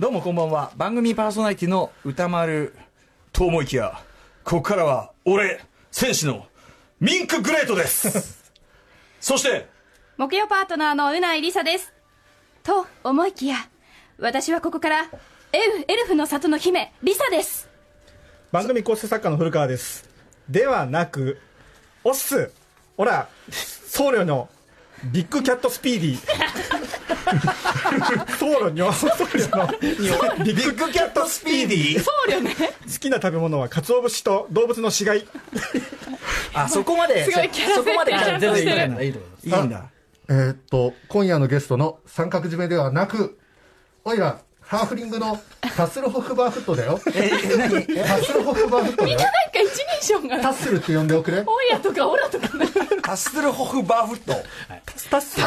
どうもこんばんは。番組パーソナリティの歌丸と思いきや、ここからは俺戦士のミンクグレートですそして木曜パートナーのうないりさですと思いきや、私はここからエルフの里の姫リサです。番組構成作家の古川です。ではなくオッスオラ僧侶のビッグキャットスピーディー僧侶にょ僧侶のビッグキャットスピーディー僧侶ね。好きな食べ物は鰹節と動物の死骸あ、そこまでそこまで全然いいんだ。今夜のゲストの三角締めではなく、おいらハーフリングのタッスルホフバーフットだよ。何タッスルホフバーフットだよ。みんななんか一人称がタッスルって呼んでおくれ。おいらとかオラとかタッスルホフバーフット、タッス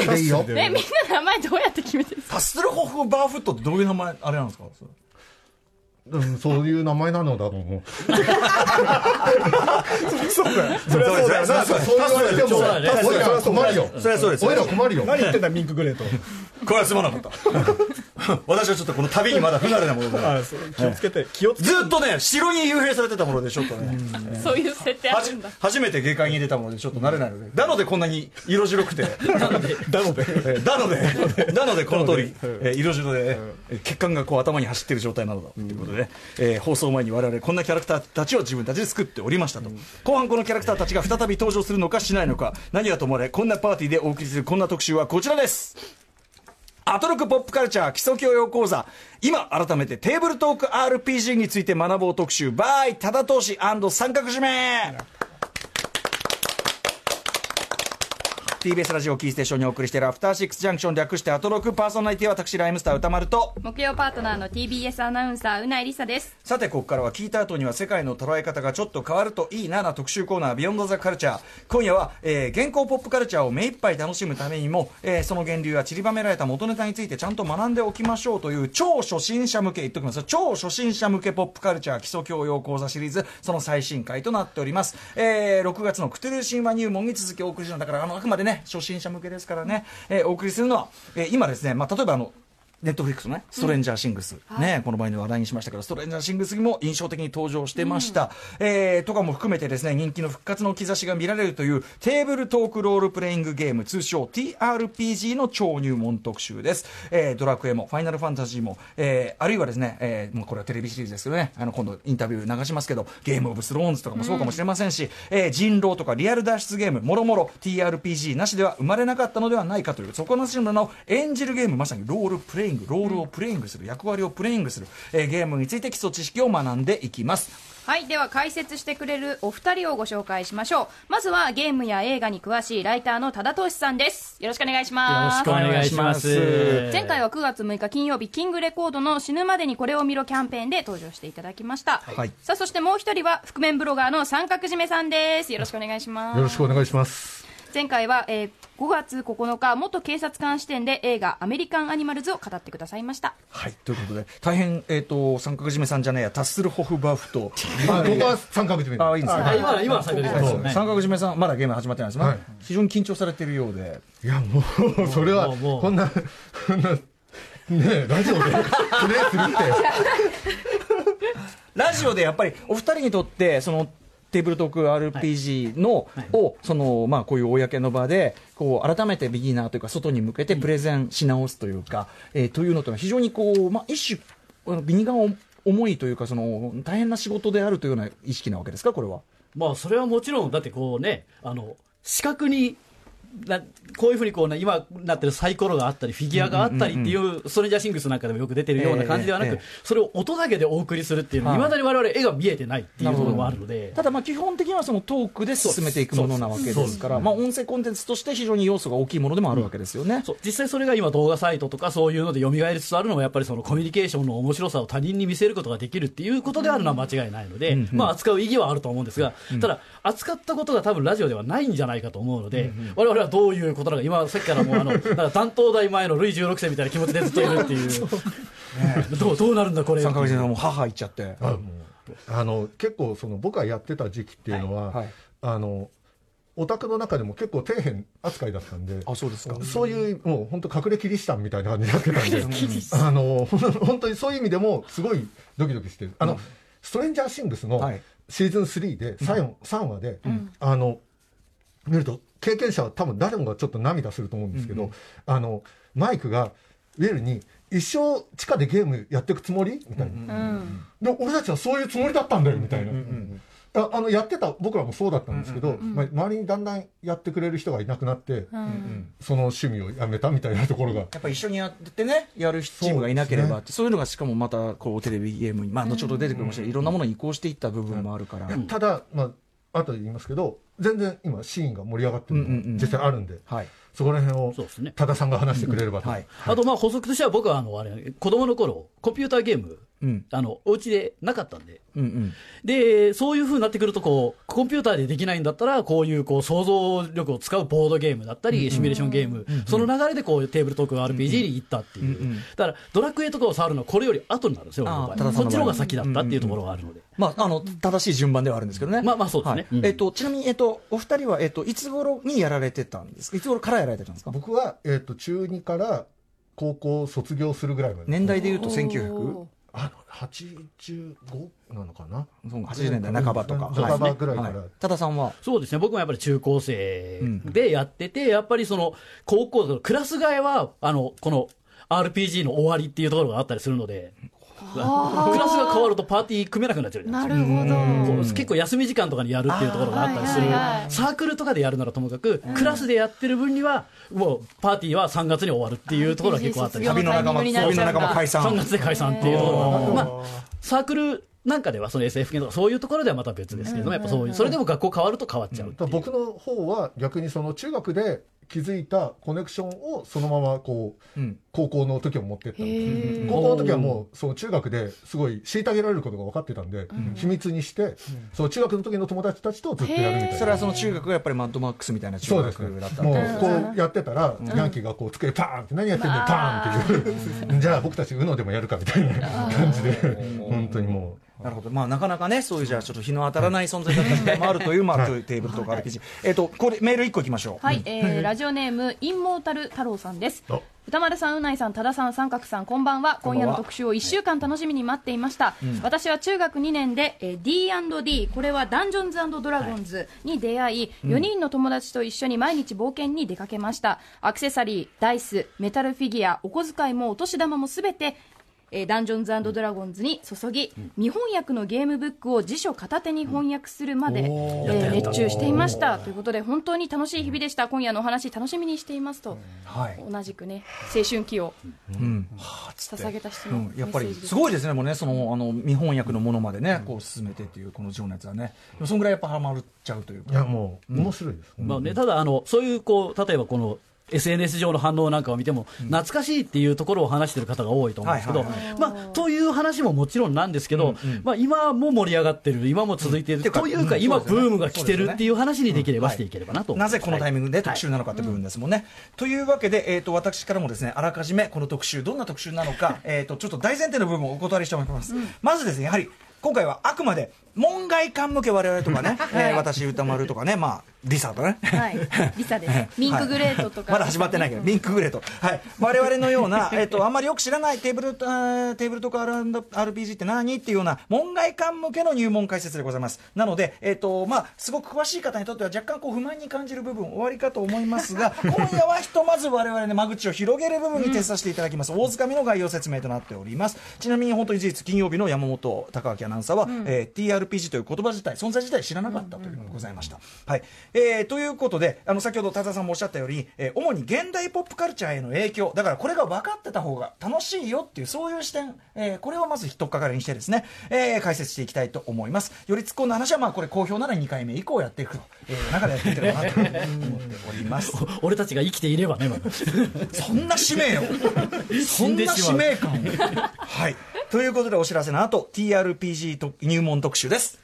ルでいいよ。みんな名前どうやって決めてるんですか？タッスルホフバーフットってどういう名前あれなんですか？うん、そういう名前なのだと思うそうだよ。それはそうだよ。そう言われてもおいら困るよ。それはそうです。おいら困るよ。何言ってんだミンクグレート。これはすまなかった私はちょっとこの旅にまだ不慣れなもので気をつけて、ずっとね城に幽閉されてたものでちょっとねそういう設定あるんだ。初めて下界に出たものでちょっと慣れないので、なのでこんなに色白くてなのでこの通り色白で血管がこう頭に走ってる状態なのだということで、放送前に我々こんなキャラクターたちを自分たちで作っておりましたと。後半このキャラクターたちが再び登場するのかしないのか、何はともあれこんなパーティーでお送りするこんな特集はこちらです。アトロクポップカルチャー基礎教養講座、今改めてテーブルトーク RPG について学ぼう特集 by ただ投資&三角締めTBS ラジオキーステーションにお送りしているアフターシックスジャンクション、略してアトロク。パーソナリティは私ライムスター歌丸と木曜パートナーの TBS アナウンサーうないりさです。さてここからは聞いた後には世界の捉え方がちょっと変わるといいなな特集コーナービヨンドザカルチャー。今夜は、現行ポップカルチャーを目いっぱい楽しむためにも、その源流や散りばめられた元ネタについてちゃんと学んでおきましょうという超初心者向け、言っときます、超初心者向けポップカルチャー基礎教養講座シリーズ、その最新回となっております。6月のクトゥルー神話入門に続きお送りするのだから、あくまでね初心者向けですからね、お送りするのは、今ですね、まあ、例えばネットフリックスのねストレンジャーシングス、ね、この前の話題にしましたけど、ストレンジャーシングスにも印象的に登場してました、とかも含めてですね、人気の復活の兆しが見られるというテーブルトークロールプレイングゲーム、通称 TRPG の超入門特集です。ドラクエもファイナルファンタジーも、あるいはですね、もうこれはテレビシリーズですけどね、今度インタビュー流しますけど、ゲームオブスローンズとかもそうかもしれませんし、人狼とかリアル脱出ゲームもろもろ TRPG なしでは生まれなかったのではないかという、そこの真の演じるゲーム、まさにロールプレイング、ロールをプレイングする、役割をプレイングする、ゲームについて基礎知識を学んでいきます。はい、では解説してくれるお二人をご紹介しましょう。まずはゲームや映画に詳しいライターの多田投資さんです。よろしくお願いします。よろしくお願いします。前回は9月6日金曜日、キングレコードの死ぬまでにこれを見ろキャンペーンで登場していただきました、はい、さあそしてもう一人は覆面ブロガーの三角締めさんです。よろしくお願いします。よろしくお願いします。前回は、5月9日元警察官視点で映画アメリカンアニマルズを語ってくださいました。はい、ということで大変、三角締めさんじゃねえや、タッスルホフバーフと僕は三角締め、あ、いいんですか、今は三角締めですね。三角締めさんまだゲーム始まってないですね、はい、非常に緊張されているようで、いやもうそれはこんなねえラジオでプレイするってラジオでやっぱりお二人にとってそのテーブルトーク RPG の、はいはい、をその、まあ、こういう公の場でこう改めてビギナーというか外に向けてプレゼンし直すというか、というのというのは非常にこう、まあ、一種ビニガン重いというか、その大変な仕事であるというような意識なわけですか、これは。まあ、それはもちろんだってこうね、視覚にこういうふうにこう、ね、今なってるサイコロがあったりフィギュアがあったりっていうストレンジャーシングスなんかでもよく出てるような感じではなく、それを音だけでお送りするっていうのは、いまだに我々絵が見えてないっていうところもあるので、ただまあ基本的にはそのトークで進めていくものなわけですから、まあ音声コンテンツとして非常に要素が大きいものでもあるわけですよね、そう実際それが今動画サイトとかそういうので蘇りつつあるのは、やっぱりそのコミュニケーションの面白さを他人に見せることができるっていうことであるのは間違いないので、まあ扱う意義はあると思うんですが、ただ扱ったことが多分ラジオではないんじゃないかと思うので、我々はどういうことなのか、今さっきからもう担当台前のルイ16世みたいな気持ちでずっといるっていうどうなるんだこれ、三角締めさんも母言っちゃって、結構その僕がやってた時期っていうのは、はいはい、オタクの中でも結構底辺扱いだったんで、あ、そうですか。そういうもう本当隠れキリシタンみたいな感じになってたんで、本当にそういう意味でもすごいドキドキしてる。うん、ストレンジャーシングスのシーズン3で3話で、うん、見ると経験者は多分誰もがちょっと涙すると思うんですけど、うんうん、マイクがウェルに一生地下でゲームやっていくつもりみたいな、うんうん、で俺たちはそういうつもりだったんだよみたいな、うんうんうん、やってた僕らもそうだったんですけど、うんうんうん、周りにだんだんやってくれる人がいなくなって、うんうん、その趣味をやめたみたいなところがやっぱり一緒にやってねやるチームがいなければって、そういうのがしかもまたこうテレビゲームに、まあ、後ほど出てくるかもしれない、いろんなものに移行していった部分もあるから、うん、ただ、まあ後で言いますけど全然今シーンが盛り上がってるのが実際あるんで、うんうんうん、はい、そこら辺を多田さんが話してくれればと、うん、はいはい、あとまあ補足としては僕は子供の頃コンピューターゲーム、うん、お家でなかったんで、うんうん、でそういう風になってくるとこうコンピューターでできないんだったらこういう、こう想像力を使うボードゲームだったり、うん、シミュレーションゲーム、うん、その流れでこうテーブルトーク RPG に行ったっていう、うんうん、だからドラクエとかを触るのはこれより後になるんですよ、そっちの方が先だったっていうところがあるので、うんうん、まあ、正しい順番ではあるんですけどね、まあまあそうですね、はい、ちなみに、お二人は、いつ頃にやられてたんですか、いつ頃からやられてたんですか。僕は、中2から高校卒業するぐらいまで、年代でいうと190085なのかな、80年代半ばとか半ばぐらいから、はい、多田さんは。そうですね、僕もやっぱり中高生でやってて、うん、やっぱりその高校のクラス替えはこの RPG の終わりっていうところがあったりするので、クラスが変わるとパーティー組めなくなっちゃうじゃないですか。なるほど。結構休み時間とかにやるっていうところがあったりする、はいはいはい、サークルとかでやるならともかく、うん、クラスでやってる分にはもうパーティーは3月に終わるっていうところが結構あったり、旅の仲間解散、3月で解散っていうところが、まあ、サークルなんかではその SF 系とかそういうところではまた別ですけども、やっぱそういうそれでも学校変わると変わっちゃうっていう、うん、僕の方は逆にその中学で気づいたコネクションをそのままこう、うん、高校の時を持ってったんです。高校の時はもうその中学ですごい虐げられることが分かってたんで、うん、秘密にして、うん、その中学の時の友達たちとずっとやるみたいな。それはその中学がやっぱりマッドマックスみたいな中学だったんで、そうですね、もうこうやってたら、うん、ヤンキーがこう机パーンって何やってんのパーンっていうじゃあ僕たち UNO でもやるかみたいな感じで本当にもう。なるほど、まあ、なかなかねそういうじゃあちょっと日の当たらない存在だった時代もあるという、まあ、はい、というテーブルとか RPG、これメール1個いきましょう、はい、ラジオネームインモータル太郎さんです。歌丸さん、うないさん、多田さん、三角さん、こんばんは。今夜の特集を1週間楽しみに待っていました、うん、私は中学2年で、D&D これはダンジョンズ&ドラゴンズに出会い、はい、4人の友達と一緒に毎日冒険に出かけました、うん、アクセサリー、ダイス、メタルフィギュア、お小遣いもお年玉もすべてダンジョンズ&ドラゴンズに注ぎ、未翻訳のゲームブックを辞書片手に翻訳するまで、熱中していましたということで、本当に楽しい日々でした。今夜のお話楽しみにしていますと、はい、同じくね青春期を捧げた人のメッセージです、うん、やっぱりすごいですね、もうねその未翻訳のものまでね、うん、こう進めてっていうこの情熱はね、でもそのぐらいやっぱハマっちゃうというか、いやもう面白いです、うん、まあね、ただそういうこう例えばこのSNS 上の反応なんかを見ても、うん、懐かしいっていうところを話してる方が多いと思うんですけど、はいはいはい、まあ、という話ももちろんなんですけど、うんうん、まあ、今も盛り上がってる、今も続いている、うん、というか、うん、今ブームが来てるっていう話にできれば、うん、していければなと、はい、なぜこのタイミングで特集なのかって部分ですもんね、はい、というわけで、私からもですねあらかじめこの特集どんな特集なのかちょっと大前提の部分をお断りしております、うん、まずですねやはり今回はあくまで門外漢向け我々とかね、私歌丸とかね、まあリサとね、はい、リサですミンクグレートとか、はい、まだ始まってないけどミンクグレート、はい、我々のような、あんまりよく知らないテーブルとか RPG って何っていうような門外漢向けの入門解説でございます。なので、まあ、すごく詳しい方にとっては若干こう不満に感じる部分終わりかと思いますが今夜はひとまず我々の間口を広げる部分に徹させていただきます、うん、大掴みの概要説明となっております。ちなみに本当に事実金曜日の山本貴明アナウンサーは、うん、TRPG という言葉自体存在自体知らなかったというのがございました、うんうん、はい、ということで先ほど多田さんもおっしゃったように、主に現代ポップカルチャーへの影響だからこれが分かってた方が楽しいよっていうそういう視点、これをまず取っかかりにしてですね、解説していきたいと思います。より突っ込んだ話はまあこれ好評なら2回目以降やっていくと、中でやっていければなと思っております俺たちが生きていればねそんな使命よそんな使命感はい、ということでお知らせの後 TRPG 入門特集です。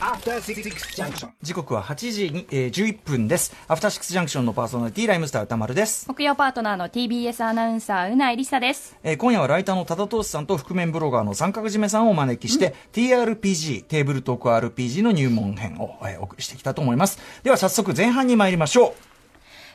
アフターシックスジャンクション、時刻は8時に、11分です。アフターシックスジャンクションのパーソナリティーライムスター歌丸です。木曜パートナーの TBS アナウンサーうないりさです。今夜はライターの多田投資さんと覆面ブロガーの三角締めさんをお招きして、TRPG テーブルトーク RPG の入門編を、お送りしてきたと思います。では早速前半に参りましょう。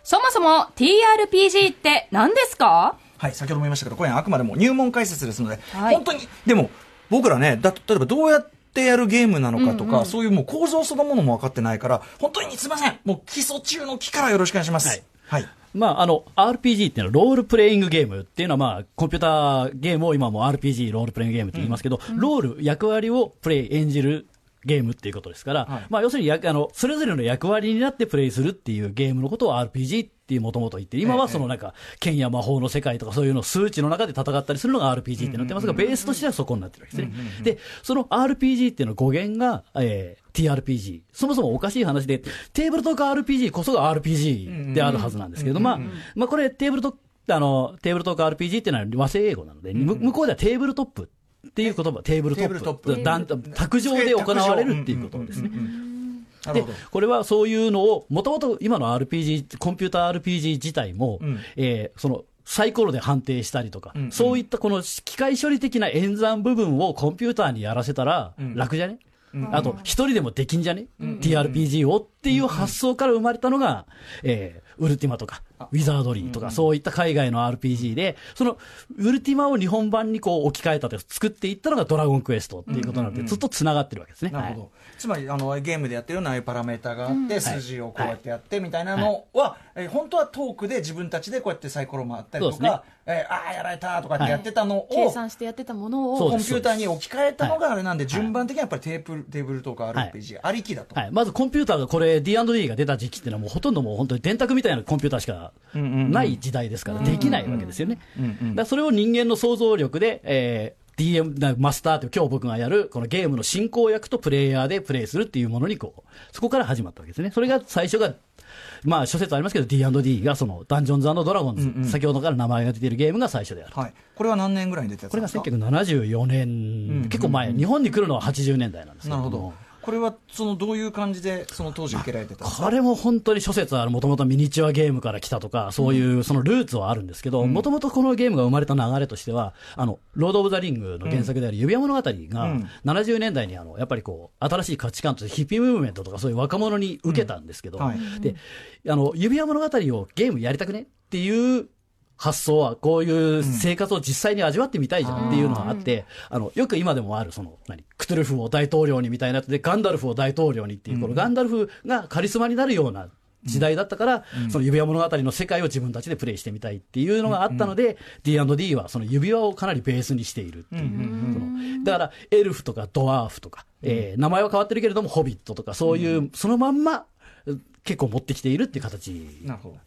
そもそも TRPG って何ですか？はい、先ほども言いましたけど、今夜はあくまでも入門解説ですので、はい、本当にでも僕らね、例えばどうやってやるゲームなのかとか、そういうもう構造そのものも分かってないから、本当にすいません、もう基礎中の木からよろしくお願いします。はい、まあ、RPG っていうのはロールプレイングゲームっていうのは、まあ、コンピューターゲームを今も RPG ロールプレイングゲームって言いますけど、ロール役割をプレイ演じるゲームっていうことですから、まあ、要するにそれぞれの役割になってプレイするっていうゲームのことを RPG ってもともと言って、今はそのなんか剣や魔法の世界とかそういうの数値の中で戦ったりするのが RPG ってなってますが、ベースとしてはそこになってるわけですね。で、その RPG っていうの語源が、TRPG。そもそもおかしい話で、テーブルトーク RPG こそが RPG であるはずなんですけれども、まあこれテーブルトーク RPG っていうのは和製英語なので、向こうではテーブルトップっていう言葉、テーブルトップ、卓上で行われるっていうことですね。で、これはそういうのを、もともと今の RPG、コンピューター RPG 自体も、そのサイコロで判定したりとか、そういったこの機械処理的な演算部分をコンピューターにやらせたら楽じゃね、あと一人でもできんじゃね、TRPG をっていう発想から生まれたのが、ウルティマとかウィザードリーとか、そういった海外の RPG で、そのウルティマを日本版にこう置き換えたと作っていったのがドラゴンクエストっていうことなので、ずっとつながってるわけですね。なるほど。つまりゲームでやってるようなパラメータがあって、数字をこうやってやってみたいなのは、本当はトークで自分たちでこうやってサイコロ回ったりとか、ああやられたとかってやってたのを、計算してやってたものをコンピューターに置き換えたのがあれなんで、順番的にはやっぱりテーブルとか RPG ありきだと。まずコンピューターがこれ D&D が出た時期っていうのは、もうほとんどもう本当に電卓みたいなコンピューターしかない時代ですから、できないわけですよね。だそれを人間の想像力で、DM マスターという今日僕がやるこのゲームの進行役とプレイヤーでプレイするっていうものにこう、そこから始まったわけですね。それが最初が、まあ諸説ありますけど D&D がそのダンジョンズ&ドラゴンズ、先ほどから名前が出ているゲームが最初である。これは何年ぐらいに出てたんですか？これが1974年、結構前、日本に来るのは80年代なんですけども。なるほど。これはそのどういう感じでその当時受けられてたんですか？これも本当に諸説はもともとミニチュアゲームから来たとか、そういうそのルーツはあるんですけど、もともとこのゲームが生まれた流れとしては、ロード・オブ・ザ・リングの原作である指輪物語が70年代にやっぱりこう新しい価値観としてヒッピームーブメントとかそういう若者に受けたんですけど、で指輪物語をゲームやりたくねっていう発想は、こういう生活を実際に味わってみたいじゃんっていうのがあって、よく今でもある、クトゥルフを大統領にみたいなやつで、ガンダルフを大統領にっていう、このガンダルフがカリスマになるような時代だったから、その指輪物語の世界を自分たちでプレイしてみたいっていうのがあったので、D&D はその指輪をかなりベースにしているっていう。だから、エルフとかドワーフとか、名前は変わってるけれども、ホビットとか、そういう、そのまんま、結構持ってきているっていう形。なるほど。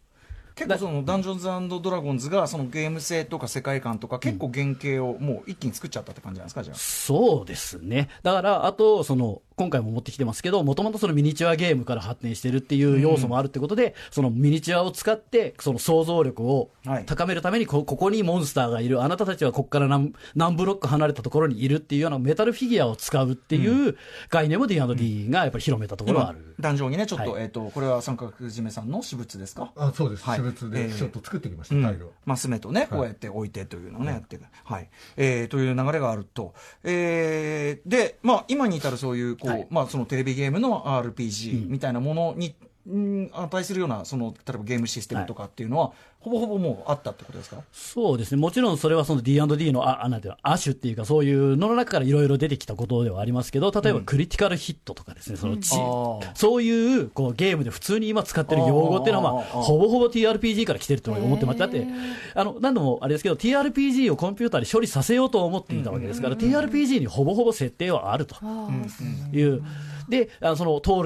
結構そのダンジョンズ&ドラゴンズがそのゲーム性とか世界観とか結構原型をもう一気に作っちゃったって感じなんですか？じゃあそうですね。だからあとその今回も持ってきてますけど、もともとそのミニチュアゲームから発展してるっていう要素もあるってことで、そのミニチュアを使ってその想像力を高めるために、ここにモンスターがいる、あなたたちはここから何ブロック離れたところにいるっていうようなメタルフィギュアを使うっていう概念も D&D がやっぱり広めたところはある。ダンジョンにね、ちょっと、これは三角締めさんの私物ですか？あ、そうです。でちょっと作ってきましたタイルを、マス目とねこうやって置いてというのをねやっていく、という流れがあると、でまあ今に至るそういうこう、まあそのテレビゲームの RPG みたいなものに値するようなその例えばゲームシステムとかっていうのは、ほぼほぼもうあったってことですか？そうですね。もちろんそれはその D&D のなんていうの亜種っていうか、そういうのの中からいろいろ出てきたことではありますけど、例えばクリティカルヒットとかですね、そういうこうゲームで普通に今使ってる用語っていうのは、ほぼほぼ TRPG から来てると思ってます。だって何度もあれですけど TRPG をコンピューターで処理させようと思っていたわけですから、TRPG にほぼほぼ設定はあるという。でそのトー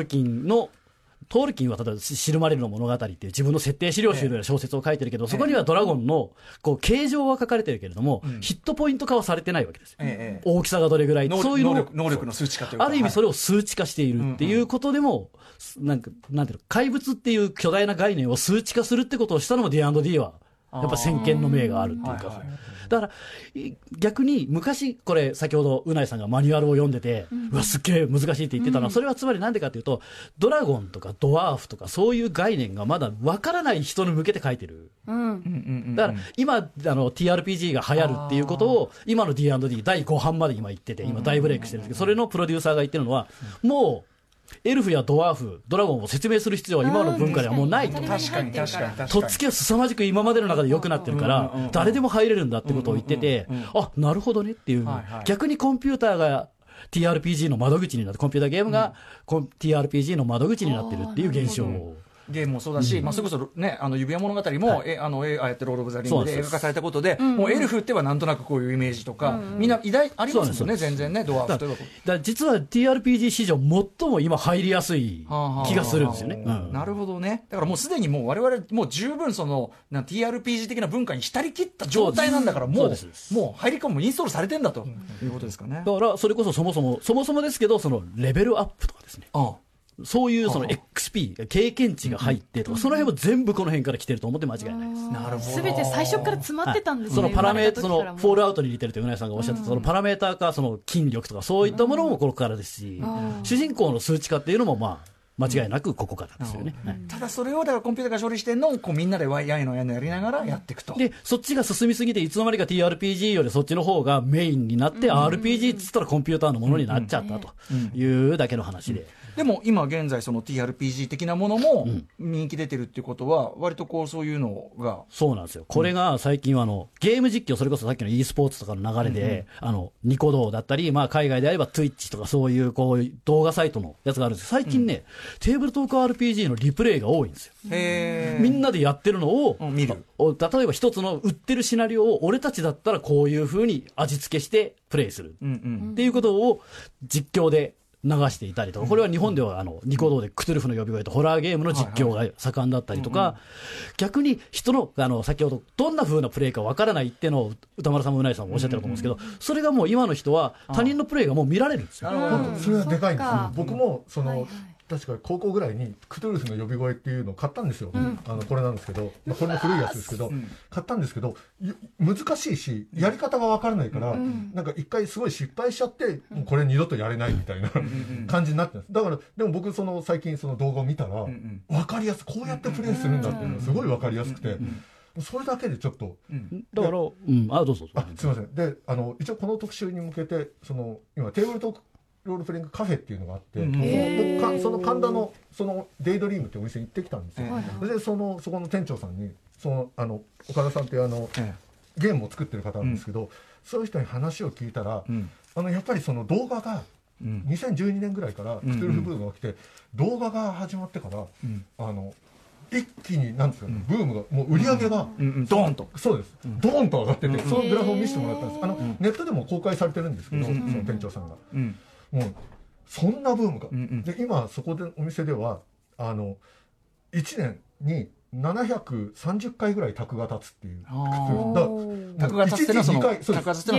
ルキンは例えばシルマレルの物語っていう自分の設定資料集のような小説を書いてるけど、そこにはドラゴンのこう形状は書かれてるけれども、ヒットポイント化はされてないわけです、大きさがどれぐらい、そういう能力の数値化というか、ある意味それを数値化しているっていうことでも、なんていうの、怪物っていう巨大な概念を数値化するってことをしたのも D&D はやっぱ先見の明があるっていうか、はいはい、だから逆に昔これ先ほどうないさんがマニュアルを読んでて、うん、うわすっげえ難しいって言ってたのは、うん、それはつまりなんでかっていうとドラゴンとかドワーフとかそういう概念がまだわからない人に向けて書いてる、うん、だから今TRPG が流行るっていうことを今の D&D 第5版まで今言ってて今大ブレイクしてるんですけど、うんうんうんうん、それのプロデューサーが言ってるのは、うん、もうエルフやドワーフドラゴンを説明する必要は今の文化にはもうないと。確かに確かに確かに。とっつきはすさまじく今までの中で良くなってるから、うんうんうん、誰でも入れるんだってことを言ってて、うんうんうん、あなるほどねっていう、はいはい、逆にコンピューターが TRPG の窓口になってコンピューターゲームが、うん、TRPG の窓口になってるっていう現象をゲームもそうだし、うんまあ、それこそ、ね、指輪物語も、はい、ああやってロード・オブ・ザ・リングで映画化されたことで、もうエルフってはなんとなくこういうイメージとか、うんうん、みんな偉大ありますよね、全然ね、ドワーフというか。だ実は TRPG 史上最も今入りやすい気がするんですよね。うん、なるほどね。だからもうすでにもう我々もう十分そのTRPG 的な文化に浸り切った状態なんだから、もう入り込むインストールされてんだと、うん、いうことですかね。だからそれこそそもそもですけど、そのレベルアップとかですね。ああそういうその XP 経験値が入ってとか、うん、その辺も全部この辺から来てると思って間違いないです。なるほど。全て最初から詰まってたんですね、はい、そのパラメータ、そのフォールアウトに似てるとうなえさんがおっしゃってた、うん、そのパラメーターかその筋力とかそういったものもここからですし、うん、主人公の数値化っていうのもまあ間違いなくここからですよね、はい、ただそれをだからコンピューターが処理してんのをこうみんなでワイヤーのやのやりながらやっていくと。でそっちが進みすぎていつの間にか TRPG よりそっちの方がメインになって、うん、RPG っつったらコンピューターのものになっちゃったというだけの話で、うんうんうん、でも今現在その TRPG 的なものも人気出てるっていうことは割とこうそういうのが、うん、そうなんですよ。これが最近はゲーム実況、それこそさっきの e スポーツとかの流れで、うんうん、ニコ動だったり、まあ、海外であれば Twitch とかそういうこう動画サイトのやつがあるんですけど、最近ね、うん、テーブルトーク RPG のリプレイが多いんですよ。へー。みんなでやってるのを、うん、見る。例えば一つの売ってるシナリオを俺たちだったらこういう風に味付けしてプレイする、うんうん、っていうことを実況で流していたりとか、これは日本ではニコ動でクトゥルフの呼び声とホラーゲームの実況が盛んだったりとか、はいはい、逆に人の先ほどどんな風なプレイかわからないってのを歌丸さんもうないさんもおっしゃってると思うんですけど、うんうんうん、それがもう今の人は他人のプレイがもう見られるんですよ。それはでかいんですよ。僕もはいはい、確か高校ぐらいにクトゥルフの呼び声っていうのを買ったんですよ、うん、これなんですけど、まあ、これも古いやつですけど、うん、買ったんですけど難しいしやり方が分からないから、うん、なんか一回すごい失敗しちゃって、うん、これ二度とやれないみたいな、うん、感じになってます。だからでも僕最近その動画を見たら、うんうん、分かりやすくこうやってプレイするんだっていうのがすごい分かりやすくて、うんうんうんうん、それだけでちょっと、うん、だから、うん、あどうぞ。あすいません。で一応この特集に向けて今テーブルトークロールプレイングカフェっていうのがあって、僕その神田のそのデイドリームってお店に行ってきたんですよ。でそこの店長さんに岡田さんっていうゲームを作ってる方なんですけど、うん、そういう人に話を聞いたら、うん、やっぱりその動画が2012年ぐらいからクトゥルフブームが来て、うんうん、動画が始まってから、うん、一気になんですかね、うん、ブームがもう売り上げが、うんうん、ドーンとそうです、うん、ドーンと上がってて、うん、そのグラフを見せてもらったんです。ネットでも公開されてるんですけど、うん、その店長さんが、うんもうそんなブームか、うんうん、で今そこでお店では1年に730回ぐらい卓が立つっていう卓が立つっての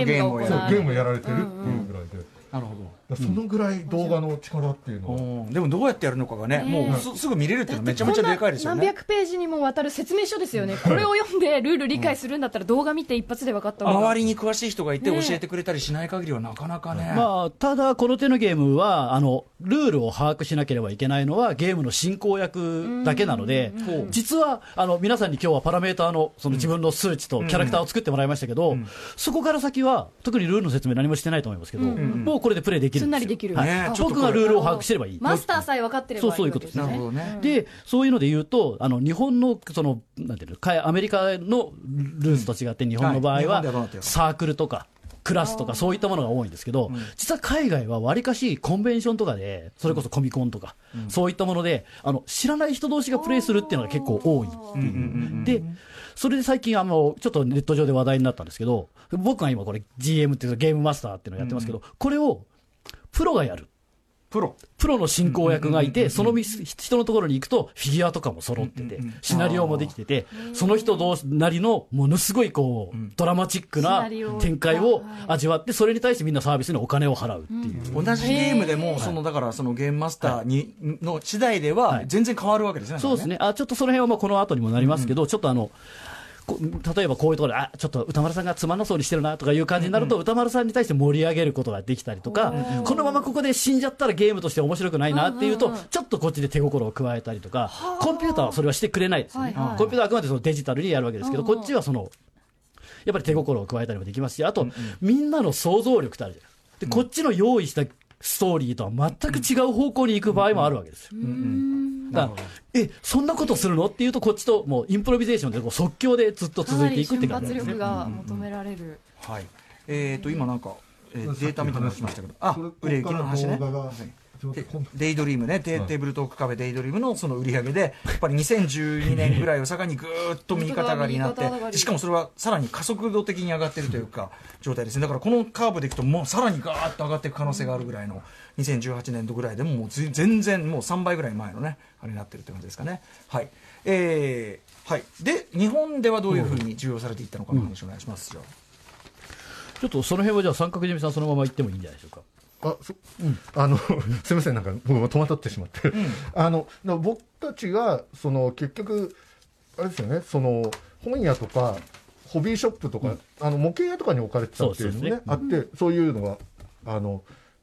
ゲームをやられてるっていうぐらいで、うんうん、なるほど。そのぐらい動画の力っていうのは、うん、でもどうやってやるのかがね、もうすぐ見れるっていうのめちゃめちゃでかいですよね。何百ページにもわたる説明書ですよね。これを読んでルール理解するんだったら動画見て一発で分かった方が、周りに詳しい人がいて教えてくれたりしない限りはなかなかね、まあ、ただこの手のゲームはルールを把握しなければいけないのはゲームの進行役だけなので、実は皆さんに今日はパラメーターの自分の数値とキャラクターを作ってもらいましたけど、そこから先は特にルールの説明何もしてないと思いますけど、もうこれでプレイできるんですよ、はい、僕がルールを把握してればいい、マスターさえ分かってればいい、そういうことですね。なるほどね。でそういうので言うと日本のなんていうのアメリカのルールと違って日本の場合は、はい、サークルとかクラスとかそういったものが多いんですけど、実は海外はわりかしコンベンションとかでそれこそコミコンとか、うん、そういったもので知らない人同士がプレイするっていうのが結構多いっていう、うんうんうん、でそれで最近ちょっとネット上で話題になったんですけど、僕が今これ GM っていうゲームマスターっていうのをやってますけど、うんうん、これをプロがやる、プロの進行役がいて、その人のところに行くとフィギュアとかも揃ってて、シナリオもできてて、その人同士なりのものすごいこうドラマチックな展開を味わって、それに対してみんなサービスにお金を払うっていう、同じゲームでもだからそのゲームマスターにの次第では全然変わるわけですね。そうですね。ちょっとその辺はこの後にもなりますけど、ちょっと例えばこういうところで、あ、ちょっと歌丸さんがつまんなそうにしてるなとかいう感じになると、うんうん、歌丸さんに対して盛り上げることができたりとか、このままここで死んじゃったらゲームとして面白くないなっていうと、ちょっとこっちで手心を加えたりとか、コンピューターはそれはしてくれないですよね、はいはい、コンピューターはあくまでそのデジタルにやるわけですけど、こっちはそのやっぱり手心を加えたりもできますし、あと、うんうん、みんなの想像力ってあるじゃん。で、こっちの用意したストーリーとは全く違う方向に行く場合もあるわけですよ、うんうん、だからそんなことするのっていうと、こっちともうインプロビゼーションでこう即興でずっと続いていくって感じですね。瞬発力が求められる、うんうん、はい。今なんか、データみたいなのしましたけど、あ、売れ行きの話ね、デイドリームね、テーブルトークカフェデイドリームのその売り上げで、やっぱり2012年ぐらいを境にぐーっと右肩上がりになって、しかもそれはさらに加速度的に上がってるというか状態ですね。だからこのカーブでいくと、もうさらにガーッと上がっていく可能性があるぐらいの2018年度ぐらいで もう全然もう3倍ぐらい前のねあれになってるって感じですかね。はい、はい、で日本ではどういうふうに重要されていったのかの話をお願いします。ちょっとその辺はじゃあ三角締めさんそのまま行ってもいいんじゃないでしょうか。うん、すみません、なんか僕も戸惑ってしまって、うん、僕たちがその結局あれですよね、その本屋とかホビーショップとか、うん、模型屋とかに置かれてたっていうのね、あって、そういうのが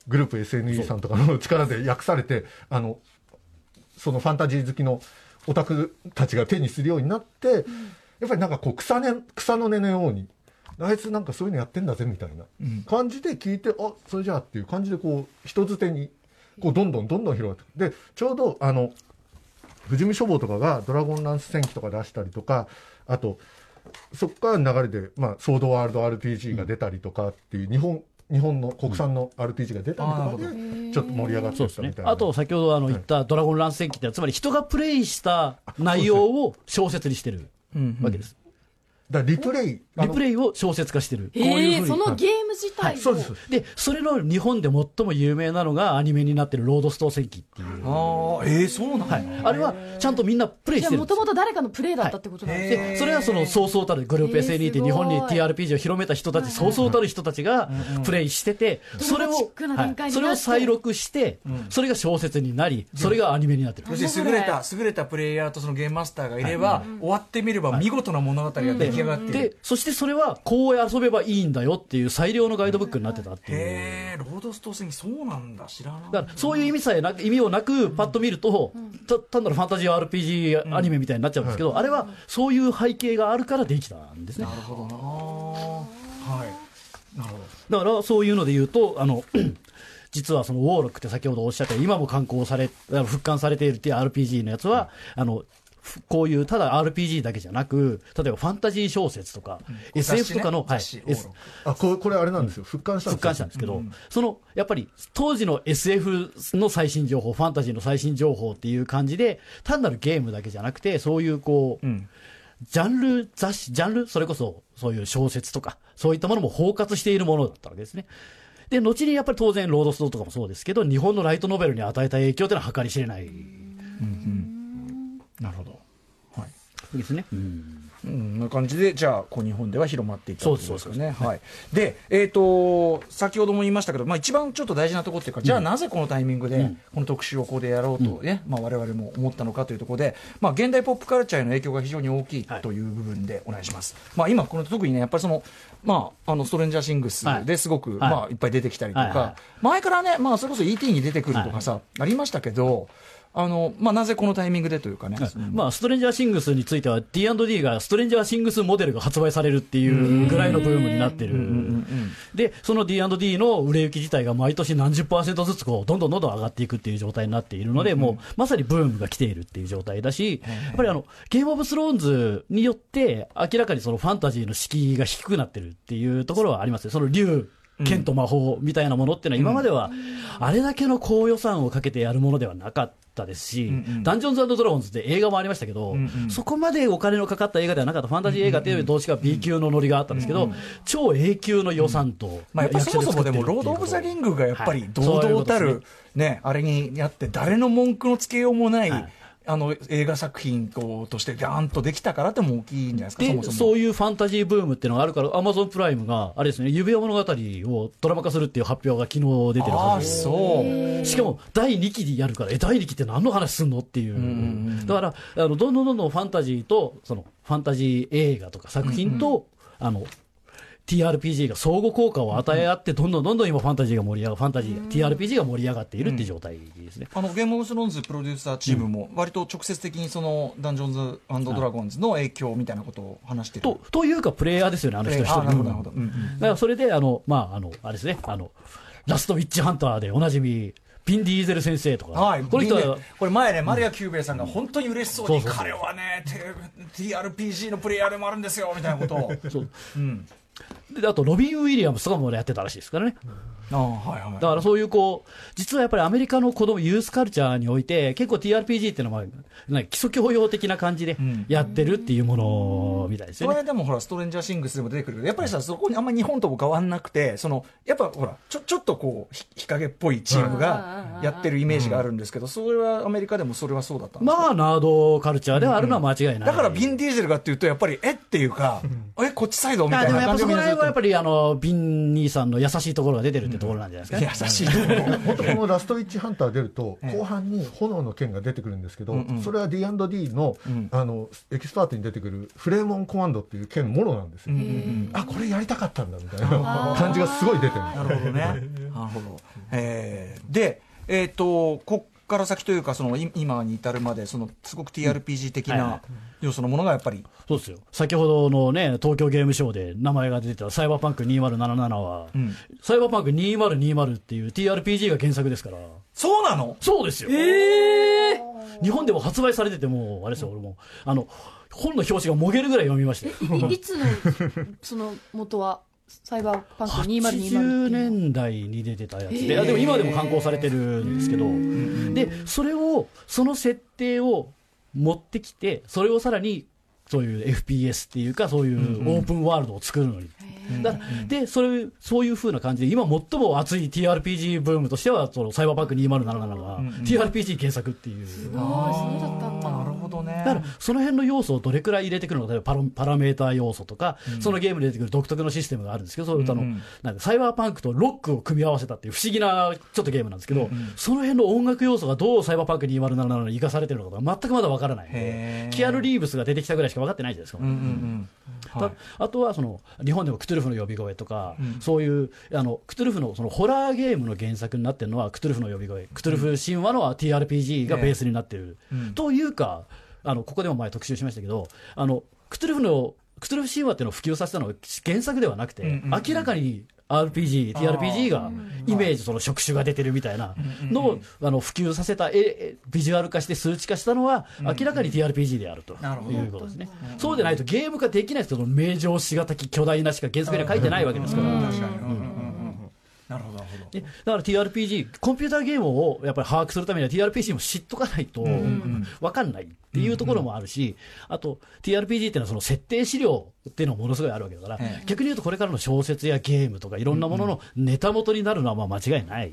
グループ SNE さんとかの力で訳されて、そのファンタジー好きのオタクたちが手にするようになって、うん、やっぱりなんかこう草の根のように。あいつなんかそういうのやってんだぜみたいな感じで聞いて、うん、あ、それじゃあっていう感じでこう人づてにこうどんどん広がって、でちょうど富士見書房とかがドラゴンランス戦記とか出したりとか、あとそこから流れで、まあ、ソードワールド RPG が出たりとかっていう、うん、日本の国産の RPG が出たりとかで、うん、ちょっと盛り上がってたみたいな。あと先ほど言ったドラゴンランス戦記って、はい、つまり人がプレイした内容を小説にしてるわけです。だリプレイを小説化してる、こういうそのゲーム自体を、はい、そうです。でそれの日本で最も有名なのがアニメになってるロードストー戦記っていう、そうなんだ、はい、あれはちゃんとみんなプレイしてるんです。もともと誰かのプレイだったってことなんですね、はい。それはそのそうそうたるグループ SNE で日本に TRPG を広めた人たち、そうそうたる人たちがプレイしてて、それを再録して、うん、それが小説になり、それがアニメになってる、うん、優れたプレイヤーとそのゲームマスターがいれば、はい、終わってみれば見事な物語が出来上がっている、でそしてそれはこう遊べばいいんだよっていう最良のガイドブックになってたっていう。へえ、ロードストー戦記、そうなんだ、知らない。だからそういう意味をなくパッと見ると、単なるファンタジー RPG アニメみたいになっちゃうんですけど、あれはそういう背景があるからできたんですね。なるほどな、はい、なるほど。だからそういうので言うと実はそのウォーロックって先ほどおっしゃった、今も復刊されているっていう RPG のやつは、こういうただ RPG だけじゃなく、例えばファンタジー小説とか、うん、SF とかの、はい、これあれなんですよ、復刊したんですけど、うん、そのやっぱり当時の SF の最新情報、ファンタジーの最新情報っていう感じで、単なるゲームだけじゃなくて、そういうこう、うん、ジャンル雑誌、ジャンル、それこそそういう小説とかそういったものも包括しているものだったわけですね。で後にやっぱり当然ロードストーとかもそうですけど、日本のライトノベルに与えた影響というのは計り知れない、なるほど、はい、いいですね、こんな感じで、じゃあこう日本では広まっていったということですよね。はい、で、先ほども言いましたけど、まあ、一番ちょっと大事なところっていうか、じゃあなぜこのタイミングでこの特集をここでやろうと、ね、まあ、我々も思ったのかというところで、まあ、現代ポップカルチャーへの影響が非常に大きいという部分でお願いします。はい、まあ、今この特にね、やっぱりその、まあ、ストレンジャーシングスですごく、はい、まあ、いっぱい出てきたりとか、はい、前からね、まあ、それこそ E.T. に出てくるとかさ、はい、ありましたけど、まあ、なぜこのタイミングでというかね、まあ、ストレンジャーシングスについては D&D がストレンジャーシングスモデルが発売されるっていうぐらいのブームになってる。でその D&D の売れ行き自体が毎年何十%ずつこうどんどん上がっていくっていう状態になっているので、もうまさにブームが来ているっていう状態だし、やっぱりゲームオブスローンズによって明らかにそのファンタジーの敷居が低くなってるっていうところはありますね。その竜剣と魔法みたいなものっていうのは今まではあれだけの高予算をかけてやるものではなかったですし、ダンジョンズ&ドラゴンズって映画もありましたけど、そこまでお金のかかった映画ではなかった。ファンタジー映画というよりどうしか B 級のノリがあったんですけど、超 A 級の予算と、まあ、やっぱそもそもでもロード・オブ・ザ・リングがやっぱり堂々たる、ね、あれにあって誰の文句のつけようもない、あの映画作品としてガーンとできたからっても大きいんじゃないですか。で そういうファンタジーブームっていうのがあるから、アマゾンプライムがあれですね、指輪物語をドラマ化するっていう発表が昨日出てるはずです。あそう。しかも第2期でやるから、第2期って何の話すんのっていう、うん、だからどんどんファンタジーとそのファンタジー映画とか作品と、うんうん、TRPG が相互効果を与え合って、どんどん今TRPG が盛り上がっているって状態ですね。ゲームオブスローンズプロデューサーチームも割と直接的にそのダンジョンズ&ドラゴンズの影響みたいなことを話してる というかプレイヤーですよね、あの人一人。なるほどなるほど。だからそれであれですね、ラストウィッチハンターでおなじみビン・ディーゼル先生とか、はい、この人はこれ前ね、マリア・キューベイさんが本当に嬉しそうに、彼はね TRPG のプレイヤーでもあるんですよみたいなことをそう、うんで、あとロビン・ウィリアムスとかもやってたらしいですからね。あ、はいはい、だからそういう実はやっぱりアメリカの子供ユースカルチャーにおいて結構 TRPG っていうのは基礎教養的な感じでやってるっていうものみたいですよね。それでもほらストレンジャーシングスでも出てくるけど、やっぱりさ、そこにあんまり日本とも変わんなくて、やっぱほらちょっと日陰っぽいチームがやってるイメージがあるんですけど、それはアメリカでもそれはそうだったんですか。まあナードカルチャーではあるのは間違いない、うんうん、だからビン・ディーゼルがっていうとやっぱりっていうかこっちサイドみたいな感じ。それはやっぱりビン兄さんの優しいところが出てるってところなんじゃないですか、ね、優しいところ本当このラストウィッチハンター出ると後半に炎の剣が出てくるんですけど、それは D&D の、エキスパートに出てくるフレームオンコマンドっていう剣もろなんですよ、うんうん、あ、これやりたかったんだみたいな感じがすごい出てる。なるほどね、なるほど。でここから先というか、今に至るまですごく TRPG 的な要素のものがやっぱりそうですよ。先ほどの、ね、東京ゲームショウで名前が出てたサイバーパンク2077は、うん、サイバーパンク2020っていう TRPG が原作ですから。そうなの？そうですよ、日本でも発売されてて、もうあれですよ、俺も本の表紙がもげるぐらい読みましたよ。いつの元はサイバーパンク2020 80年代に出てたやつで、でも今でも刊行されてるんですけど、でその設定を持ってきて、それをさらにそういう FPS っていうか、そういうオープンワールドを作るのに、だからでそういう風な感じで、今最も熱い TRPG ブームとしてはサイバーパンク2077が TRPG 原作っていう。すごい、そうだったんだ。なるほどね。だからその辺の要素をどれくらい入れてくるのか、例えばパラメーター要素とか、そのゲームで出てくる独特のシステムがあるんですけど、そういうなんかサイバーパンクとロックを組み合わせたっていう不思議なちょっとゲームなんですけど、その辺の音楽要素がどうサイバーパンク2077に生かされてるのかが全くまだ分からないので、キアヌ・リーブスが出てきたぐらいしか分かってないじゃないですか。あとは日本でもクトゥルフの呼び声とか、そういうクトゥルフのホラーゲームの原作になってるのはクトゥルフの呼び声、クトゥルフ神話の TRPG がベースになってる、というかここでも前特集しましたけど、クトゥルフ神話っていうのを普及させたのは原作ではなくて、明らかに TRPG がイメージ触手が出てるみたいなのを普及させた、ビジュアル化して数値化したのは明らかに TRPG であるということですね。そうでないとゲーム化できないですけど、名城しがたき巨大なしか原作には書いてないわけですから。なるほど。だから TRPG、 コンピューターゲームをやっぱり把握するためには TRPG も知っとかないと分かんないっていうところもあるし、あと TRPG っていうのは設定資料っていうのもものすごいあるわけだから、逆に言うとこれからの小説やゲームとかいろんなもののネタ元になるのは間違いない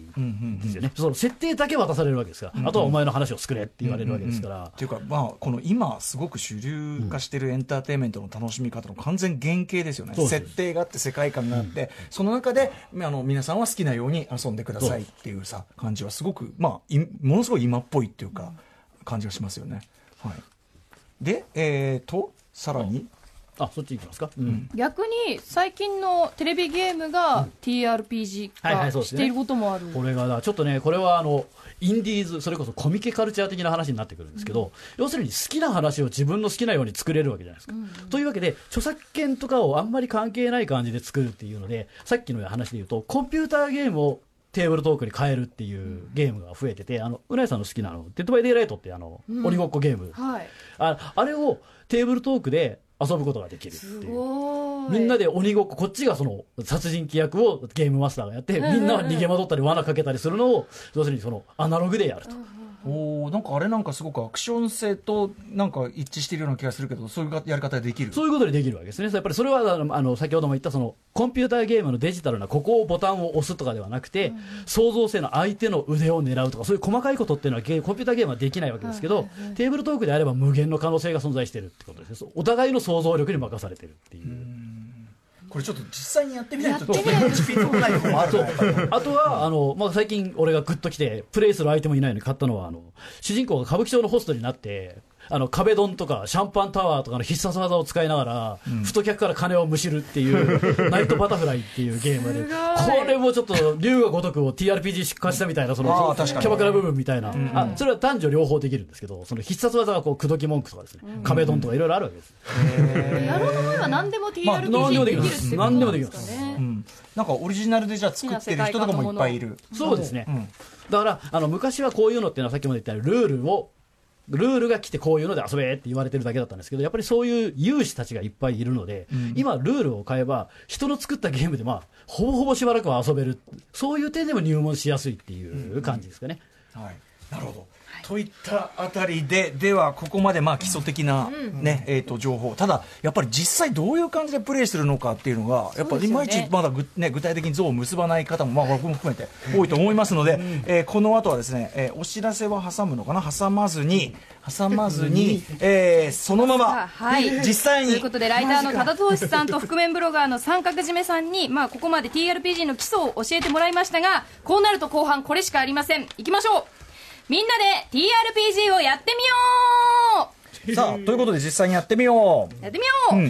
ですよね。その設定だけ渡されるわけですから、あとはお前の話を作れって言われるわけですから。というか、この今すごく主流化してるエンターテインメントの楽しみ方の完全原型ですよね。設定があって世界観があって、その中で皆さんは好きなように遊んでくださいっていう感じはすごく、ものすごい今っぽいっていうか感じがしますよね。はい、で、さらに、そっち行きますか。逆に最近のテレビゲームが TRPG 化していることもある。これがちょっとね、これはインディーズ、それこそコミケカルチャー的な話になってくるんですけど、要するに好きな話を自分の好きなように作れるわけじゃないですか。というわけで著作権とかをあんまり関係ない感じで作るっていうので、さっきの話で言うとコンピューターゲームをテーブルトークに変えるっていうゲームが増えてて、うなえさんの好きなデッドバイデイライトって鬼ごっこゲーム、あれをテーブルトークで遊ぶことができるっていう。すごい。みんなで鬼ごっこ、こっちが殺人鬼役をゲームマスターがやって、みんな逃げ惑ったり罠かけたりするのを要するにアナログでやると。お、なんかあれなんかすごくアクション性となんか一致しているような気がするけど、そういうやり方でできる、そういうことでできるわけですね。やっぱりそれは先ほども言ったそのコンピューターゲームのデジタルなここをボタンを押すとかではなくて、うん、創造性の相手の腕を狙うとかそういう細かいことっていうのはコンピューターゲームはできないわけですけど、はいはい、テーブルトークであれば無限の可能性が存在しているってことですね。お互いの想像力に任されているっていう、これちょっと実際にやってみないとピンとこないところもあるとあとは最近俺がグッときてプレイするアイテムいないのに買ったのは主人公が歌舞伎町のホストになって壁ドンとかシャンパンタワーとかの必殺技を使いながら、うん、太客から金をむしるっていうナイトバタフライっていうゲームでこれもちょっと龍が如くを TRPG 化したみたいな、そのキャバクラ部分みたいな、うんうん、それは男女両方できるんですけど、その必殺技が口説き文句とかですね、うん、壁ドンとかいろいろあるわけです。やろうと思えば何でも TRPG できるってことですかね。何でもできます、うん、なんかオリジナルでじゃあ作ってる人とかもいっぱいいる。そうですね、うん、だから昔はこういうのっていうのはさっきも言ったようにルールが来てこういうので遊べって言われてるだけだったんですけど、やっぱりそういう有志たちがいっぱいいるので、うん、今ルールを変えば人の作ったゲームでほぼほぼしばらくは遊べる、そういう点でも入門しやすいっていう感じですかね、うんうん、はい、なるほど。といったあたりではここまで基礎的な、ね、うん、情報。ただやっぱり実際どういう感じでプレイするのかっていうのがやっぱりいまいちまだね、具体的に像を結ばない方も僕も含めて多いと思いますので、この後はですね、お知らせは挟むのかな、挟まずにそのまま、はい、実際にということでライターの多田投資さんと覆面ブロガーの三角締めさんに、ここまで TRPG の基礎を教えてもらいましたが、こうなると後半これしかありません。いきましょう、みんなで TRPG をやってみよう。さあということで実際にやってみよう、どう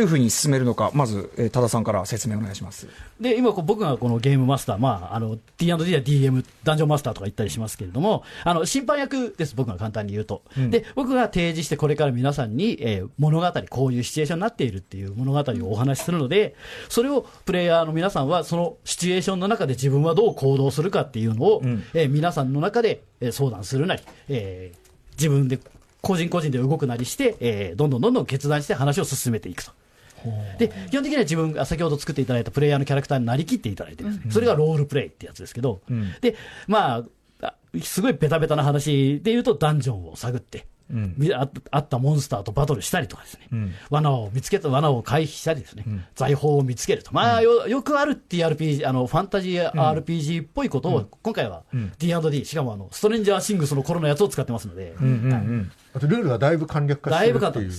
いうふうに進めるのか、まず、多田さんから説明お願いします。で今僕がこのゲームマスター、T&D や DM ダンジョンマスターとか言ったりしますけれども、審判役です、僕が簡単に言うと、うん、で僕が提示してこれから皆さんに、物語、こういうシチュエーションになっているっていう物語をお話しするので、それをプレイヤーの皆さんはそのシチュエーションの中で自分はどう行動するかっていうのを、うん、皆さんの中で相談するなり、自分で個人で動くなりして、どんどん決断して話を進めていくと。で基本的には自分が先ほど作っていただいたプレイヤーのキャラクターになりきっていただいてですね、うん、それがロールプレイってやつですけど、うん、ですごいベタベタな話でいうとダンジョンを探って、うん、あったモンスターとバトルしたりとかですね、うん、罠を回避したりですね、うん、財宝を見つけると、よくある TRPG ファンタジー RPG っぽいことを、うん、今回は D&D、うん、しかもストレンジャーシングスの頃のやつを使ってますので、あとルールがだいぶ簡略化しているという。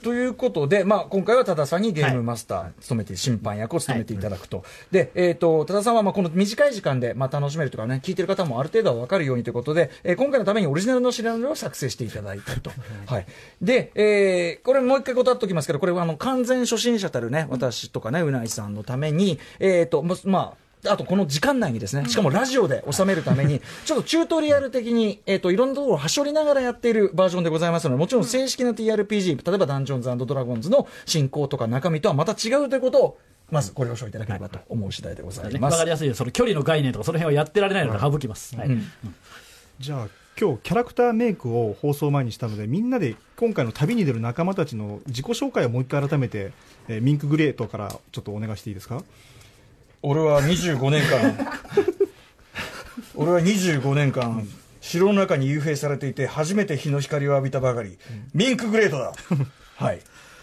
ということで、今回は多田さんにゲームマスター務めて、審判役を務めていただくと、はい、で多田さんはこの短い時間で楽しめるとかね、聞いてる方もある程度は分かるようにということで、今回のためにオリジナルのシナリオを作成していただいたと、はい、でこれもう一回断っておきますけど、これは完全初心者たるね、私とかね、うないさんのためにあとこの時間内にですね、しかもラジオで収めるためにちょっとチュートリアル的に、いろんなところをはしょりながらやっているバージョンでございますので、もちろん正式な TRPG、 例えばダンジョンズ&ドラゴンズの進行とか中身とはまた違うということを、まずご了承いただければと思う次第でございます。わ、かりやすいよ、その距離の概念とかその辺はやってられないので省きます、はい、じゃあ今日キャラクターメイクを放送前にしたので、みんなで今回の旅に出る仲間たちの自己紹介をもう一回改めて、ミンクグレートからちょっとお願いしていいですか。俺は25年間城の中に幽閉されていて初めて日の光を浴びたばかり、うん、ミンクグレートだはい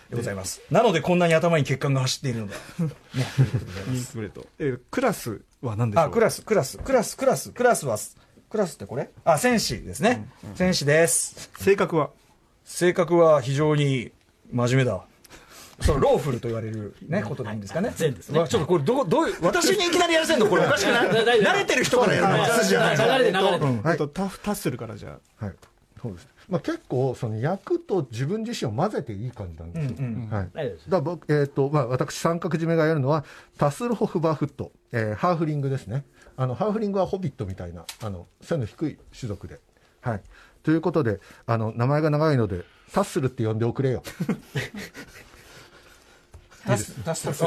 でございます。なのでこんなに頭に血管が走っているのだミンクグレート、クラスは何でしょう。クラスってこれ戦士ですね、うんうん、戦士です。性格は非常に真面目だ。そのローフルと言われる、ね、ことでいいんですかね。全ですね。ちょっとこれどういう私にいきなりやらせるのこれおかしくない慣れてる人からやるの筋じゃないの。タッスルからじゃあ、はい、そうです。結構その役と自分自身を混ぜていい感じなんですよ。私三角締めがやるのはタスルホフバーフット、ハーフリングですね。ハーフリングはホビットみたいな背の低い種族で、はい、ということで名前が長いのでタッスルって呼んでおくれよ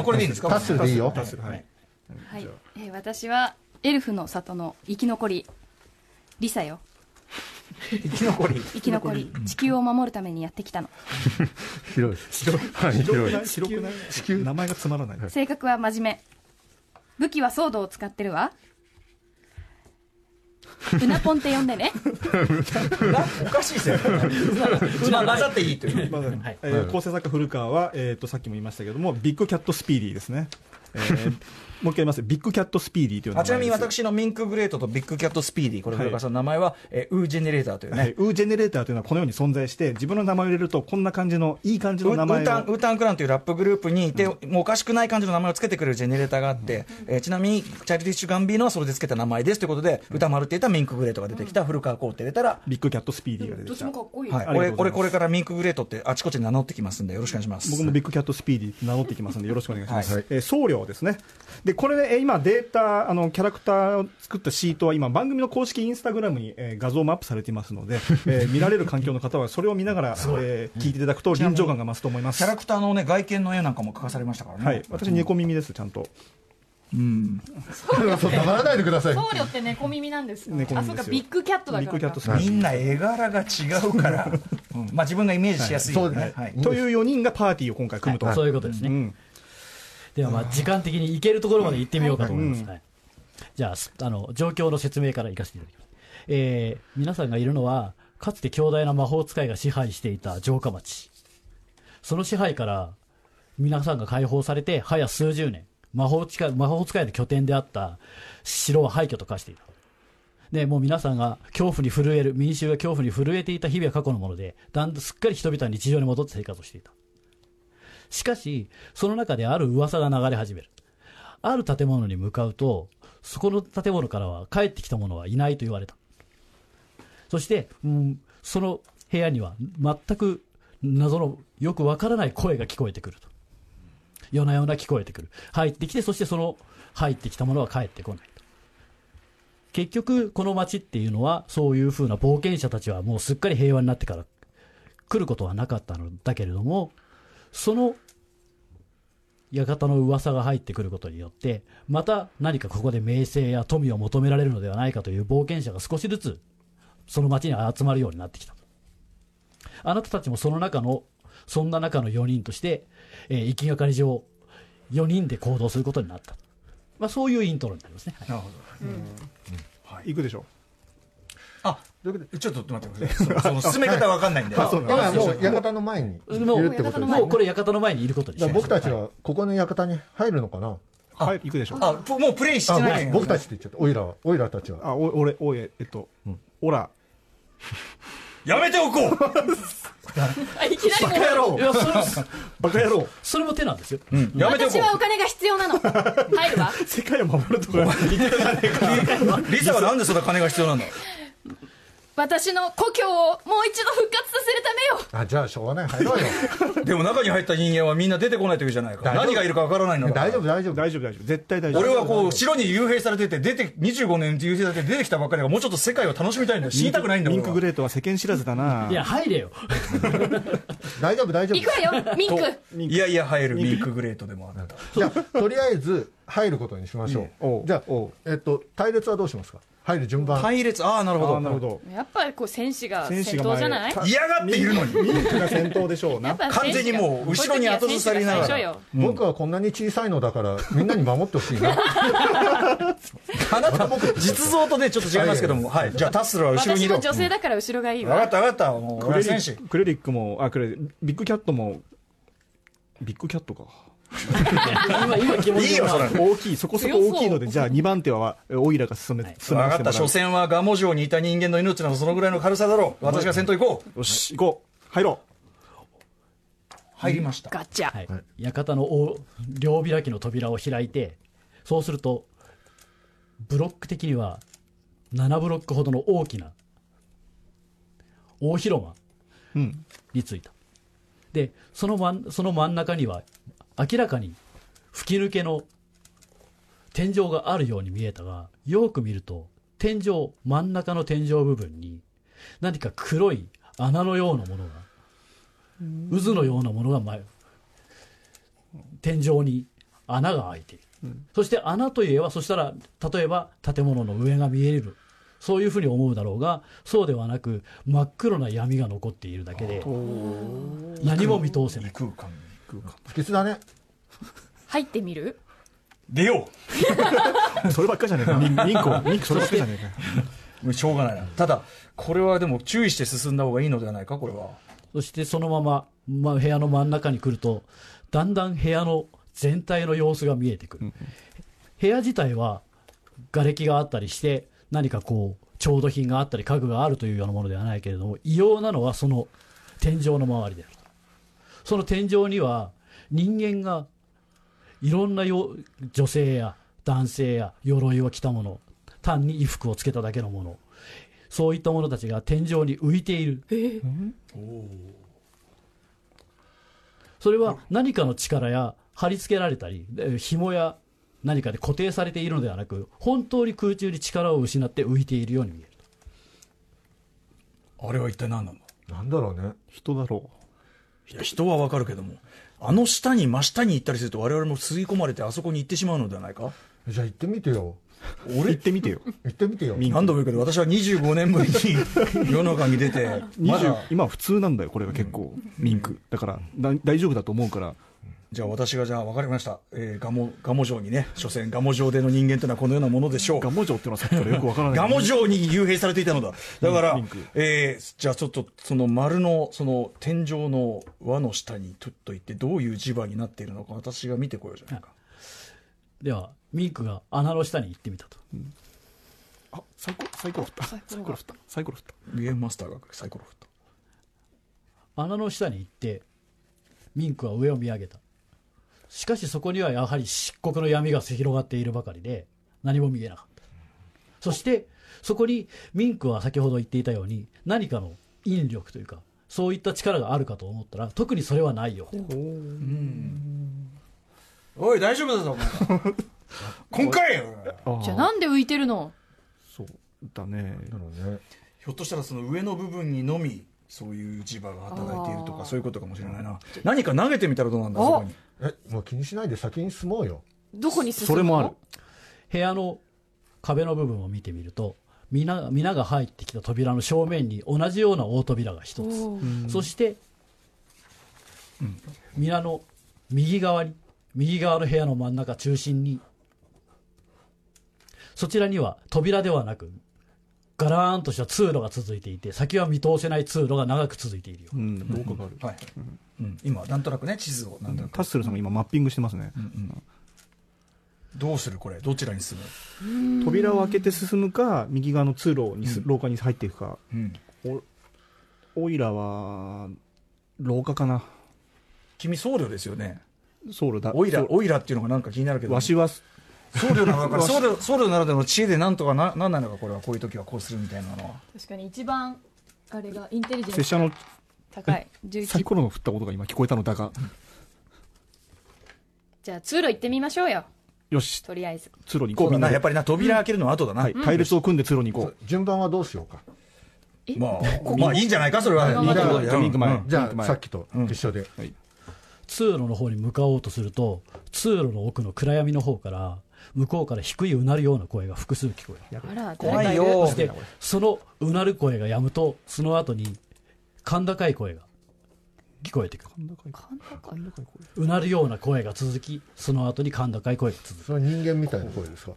これでいいんですか。タッスルでいいよ。タッスル、はい、はい、私はエルフの里の生き残りリサよ。生き残り地球を守るためにやってきたの広い地球名前がつまらない。性格は真面目、武器はソードを使ってるわ。うなぽんって呼んでね。おかしいですよね。うな混ざっていいという。構成作家古川は、さっきも言いましたけどもビッグキャットスピーディーですね。もう一回言います。ビッグキャットスピーディーという名前です。ちなみに私のミンクグレートとビッグキャットスピーディー、これ古川さんの名前は、ウージェネレーターというね、ウージェネレーターというのはこのように存在して、自分の名前を入れるとこんな感じのいい感じの名前をウータンクランというラップグループにいて、もうおかしくない感じの名前をつけてくれるジェネレーターがあって、ちなみにチャイルディッシュガンビーノはそれでつけた名前ですということで、歌丸って言ったミンクグレートが出てきた、古川こうって入れたらビッグキャットスピーディーが出てきた。どっちもかっこいい。はい。俺これからミンクグレートってあちこち名乗ってきますんでよろしくお願いします。僕もビッグキャットスピーディー名乗ってきますんでよろしくお願いします。送料ですね。でこれで、今データキャラクターを作ったシートは今番組の公式インスタグラムに、画像もアップされていますので、見られる環境の方はそれを見ながら、聞いていただくと臨場感が増すと思います。キャラクターの、ね、外見の絵なんかも描かされましたからね、私猫耳ですちゃんと。黙らないでください。僧侶って猫耳なんですよ。あ、そうか、ビッグキャットだから。みんな絵柄が違うから、まあ自分がイメージしやすいという4人がパーティーを今回組むと。そういうことですね。ではまあ時間的に行けるところまで行ってみようかと思います。じゃあ、状況の説明からいかせていただきます。皆さんがいるのは、かつて強大な魔法使いが支配していた城下町。その支配から皆さんが解放されて、早数十年、魔法使いの拠点であった城は廃墟と化していた。で、もう皆さんが恐怖に震える、民衆が恐怖に震えていた日々は過去のもので、だんだんすっかり人々は日常に戻って生活をしていた。しかし、その中である噂が流れ始める。ある建物に向かうと、そこの建物からは帰ってきた者はいないと言われた。そして、その部屋には全く謎のよくわからない声が聞こえてくると。夜な夜な聞こえてくる。入ってきて、そしてその入ってきた者は帰ってこないと。結局、この街っていうのは、そういうふうな冒険者たちはもうすっかり平和になってから来ることはなかったのだけれども、その館の噂が入ってくることによって、また何かここで名声や富を求められるのではないかという冒険者が少しずつその町に集まるようになってきた。あなたたちもそんな中の4人として、行きがかり上、4人で行動することになった。まあそういうイントロになりますね。なるほど。行くでしょう。あ、ちょっと待ってください。進め方わかんないんで。だからもう館の前にいるってこと。もうこれ館の前にいることにしてます。僕たちはここの館に入るのかな。はい、行くでしょう。あ、もうプレイしてない。僕たちって言っちゃった。オイラたちは。あ、俺、おい、オラ。やめておこう。いきなりバカ野郎。それも手なんですよ。私はお金が必要なの。入るわ。世界を守るとか。リサはなんでそんな金が必要なの。私の故郷をもう一度復活させるためよ。あ、じゃあしょうがない、入ろうよ。でも中に入った人間はみんな出てこないというじゃないか。何がいるかわからないの。大丈夫絶対大丈夫。俺はこう城に幽閉されてて25年幽閉されて出てきたばっかりがもうちょっと世界を楽しみたいんだよ。死にたくないんだ。ミンクグレートは世間知らずだな。いや入れよ。大丈夫。行くわよミンク。いやいや入るミンクグレートでもあなた。じゃあとりあえず入ることにしましょう。じゃあ隊列はどうしますか。入る順番。隊列、ああ、なるほど。やっぱりこう戦士が先頭じゃない？嫌がっているのに。ミンクが先頭でしょうな。完全にもう後ろに後ずさりながら。僕はこんなに小さいのだからみんなに守ってほしいな。あなた僕実像とねちょっと違いますけども、はい。じゃあタスラは後ろにいる。私も女性だから後ろがいいわ。わかった。もう戦士。クレリックもビッグキャットもビッグキャットか。大きい、そこそこ大きいので、じゃあ2番手はオイラが進めてもらう。分かった、所詮は蒲生城にいた人間の命などそのぐらいの軽さだろう。私が先頭行こう。よし、行こう。入ろう。入りました。ガチャ。館の両開きの扉を開いて、そうすると、ブロック的には7ブロックほどの大きな大広間に着いた。で、その真ん中には、明らかに吹き抜けの天井があるように見えたが、よく見ると真ん中の天井部分に何か黒い穴のようなものが、渦のようなものが天井に穴が開いている、そして穴といえば、そしたら例えば建物の上が見える、そういうふうに思うだろうが、そうではなく真っ黒な闇が残っているだけで何も見通せない空間。不潔だね。入ってみる？出よう。そればっかじゃねえか。ミンクそればっかじゃねえか。しょうがないな。ただこれはでも注意して進んだ方がいいのではないか、これは。そしてそのまま、まあ、部屋の真ん中に来るとだんだん部屋の全体の様子が見えてくる、うん、部屋自体は瓦礫があったりして何かこう調度品があったり家具があるというようなものではないけれども、異様なのはその天井の周りである。その天井には人間がいろんな女性や男性や鎧を着たもの、単に衣服をつけただけのもの、そういったものたちが天井に浮いている、それは何かの力や貼り付けられたり紐や何かで固定されているのではなく、本当に空中に力を失って浮いているように見えると。あれは一体何なんだ。何だろうね。人だろう。いや、人は分かるけども、あの下に真下に行ったりすると我々も吸い込まれてあそこに行ってしまうのではないか。じゃあ行ってみてよ。俺行ってみてよ。行ってみてよ。何度も言うけど、私は25年ぶりに世の中に出てまだ今普通なんだよ、これが結構、うん、ミンクだから大丈夫だと思うから。じゃあ私が、じゃあ分かりました、ガモ城にね、所詮ガモ城での人間というのはこのようなものでしょう。ガモ城っていうのはさっきからよくわからないガモ城に幽閉されていたのだ。だから、じゃあちょっとその丸のその天井の輪の下にちょっと行って、どういう磁場になっているのか私が見てこようじゃないか。ではミンクが穴の下に行ってみたと、うん、あ、サイコロ振った。ゲームマスターがサイコロ振った。穴の下に行ってミンクは上を見上げた。しかしそこにはやはり漆黒の闇が広がっているばかりで何も見えなかった。そしてそこにミンクは先ほど言っていたように何かの引力というかそういった力があるかと思ったら、特にそれはないようだ。おい大丈夫だぞ今回よ。じゃあなんで浮いてるの。そうだね。ひょっとしたらその上の部分にのみそういう磁場が働いているとか、そういうことかもしれないな。何か投げてみたらどうなんだ、そこに。もう気にしないで先に進もうよ。どこに進むの。それもある。部屋の壁の部分を見てみると、皆が入ってきた扉の正面に同じような大扉が一つ。そして、うん、皆の右側の部屋の真ん中中心に、そちらには扉ではなくガラーンとした通路が続いていて、先は見通せない通路が長く続いているよ。今なんとなくね、地図をなんとなく、タッスルさんが今マッピングしてますね、うんうん、どうするこれ、どちらに進む。扉を開けて進むか右側の通路に、うん、廊下に入っていくか、うん、おいらは廊下かな。君僧侶ですよね。僧侶だ。おいらっていうのがなんか気になるけど、わしは僧侶ならでの知恵でなんとかなんないのか。これはこういう時はこうするみたいなのは。確かに一番あれがインテリジェンス拙者の高い11。サイコロの振ったことが今聞こえたのだがじゃあ通路行ってみましょうよ。よし、とりあえず通路に行こう。みんなやっぱりな、扉開けるのは後だな、うん、はい、隊列を組んで通路に行こう、うん、順番はどうしようか。まあいいんじゃないか、それは。じゃあさっきと一緒で、はい、通路の方に向かおうとすると、通路の奥の暗闇の方から向こうから低いうなるような声が複数聞こえる。あら怖いよ。そしてそのうなる声がやむと、その後に甲高い声が聞こえてくる。うなるような声が続き、その後に甲高い声が続く。それは人間みたいな声ですか。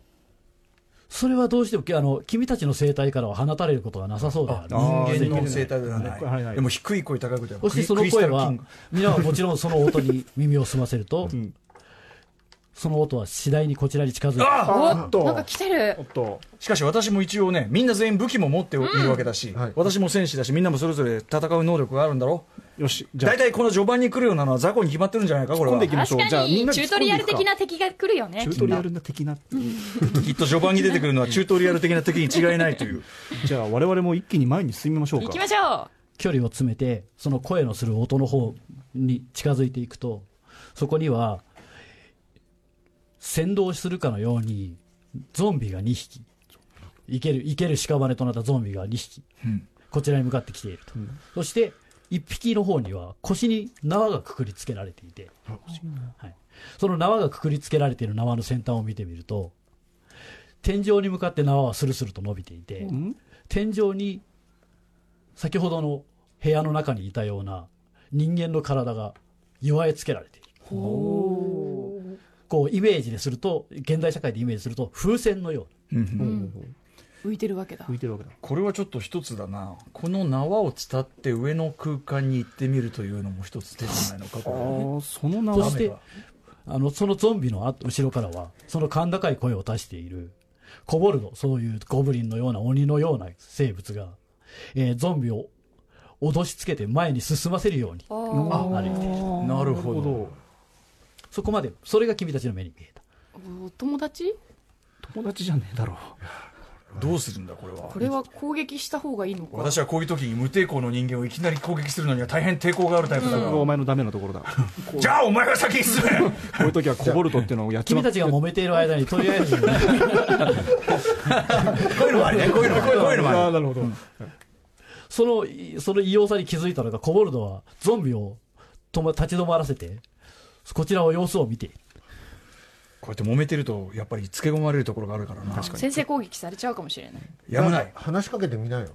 それはどうしても君たちの声帯からは放たれることはなさそうである。人間の声帯ではない。でも低い声、高い声。そしてその声は皆はもちろんその音に耳を澄ませると、その音は次第にこちらに近づいて、おっと、なんか来てる。しかし私も一応ね、みんな全員武器も持っているわけだし、私も戦士だし、みんなもそれぞれ戦う能力があるんだろう。よし、大体この序盤に来るようなのは雑魚に決まってるんじゃないか。これは確かにチュートリアル的な敵が来るよね。チュートリアル的な、きっと序盤に出てくるのはチュートリアル的な敵に違いないという。じゃあ我々も一気に前に進みましょうか。行きましょう。距離を詰めてその声のする音の方に近づいていくと、そこには先導するかのようにゾンビが2匹、生ける屍となったゾンビが2匹、うん、こちらに向かってきていると、うん、そして1匹の方には腰に縄がくくりつけられていて、はい、その縄がくくりつけられている縄の先端を見てみると、天井に向かって縄はスルスルと伸びていて、うん、天井に先ほどの部屋の中にいたような人間の体が弱えつけられている。こうイメージですると、現代社会でイメージすると風船のような、うん、浮いてるわけだ。これはちょっと一つだな。この縄を伝って上の空間に行ってみるというのも一つ手じゃないのか。これその縄してそのゾンビの後ろからはその甲高い声を出しているコボルド、そういうゴブリンのような鬼のような生物が、ゾンビを脅しつけて前に進ませるように歩いている。なるほど。そこまで。それが君たちの目に見えた。お友達？友達じゃねえだろう。どうするんだこれは。これは攻撃した方がいいのか。私はこういう時に無抵抗の人間をいきなり攻撃するのには大変抵抗があるタイプだから、うん、お前のダメなところだじゃあお前が先に進めこういう時はコボルトっていうのをやっちまって君たちが揉めている間にとりあえずこういうのもありね。こういうのもあり。なるほど。その異様さに気づいたのがコボルドはゾンビを立ち止まらせてこちらを様子を見ている。こうやって揉めてるとやっぱりつけ込まれるところがあるからな。確かに先制攻撃されちゃうかもしれない。やむない。話しかけてみなよ。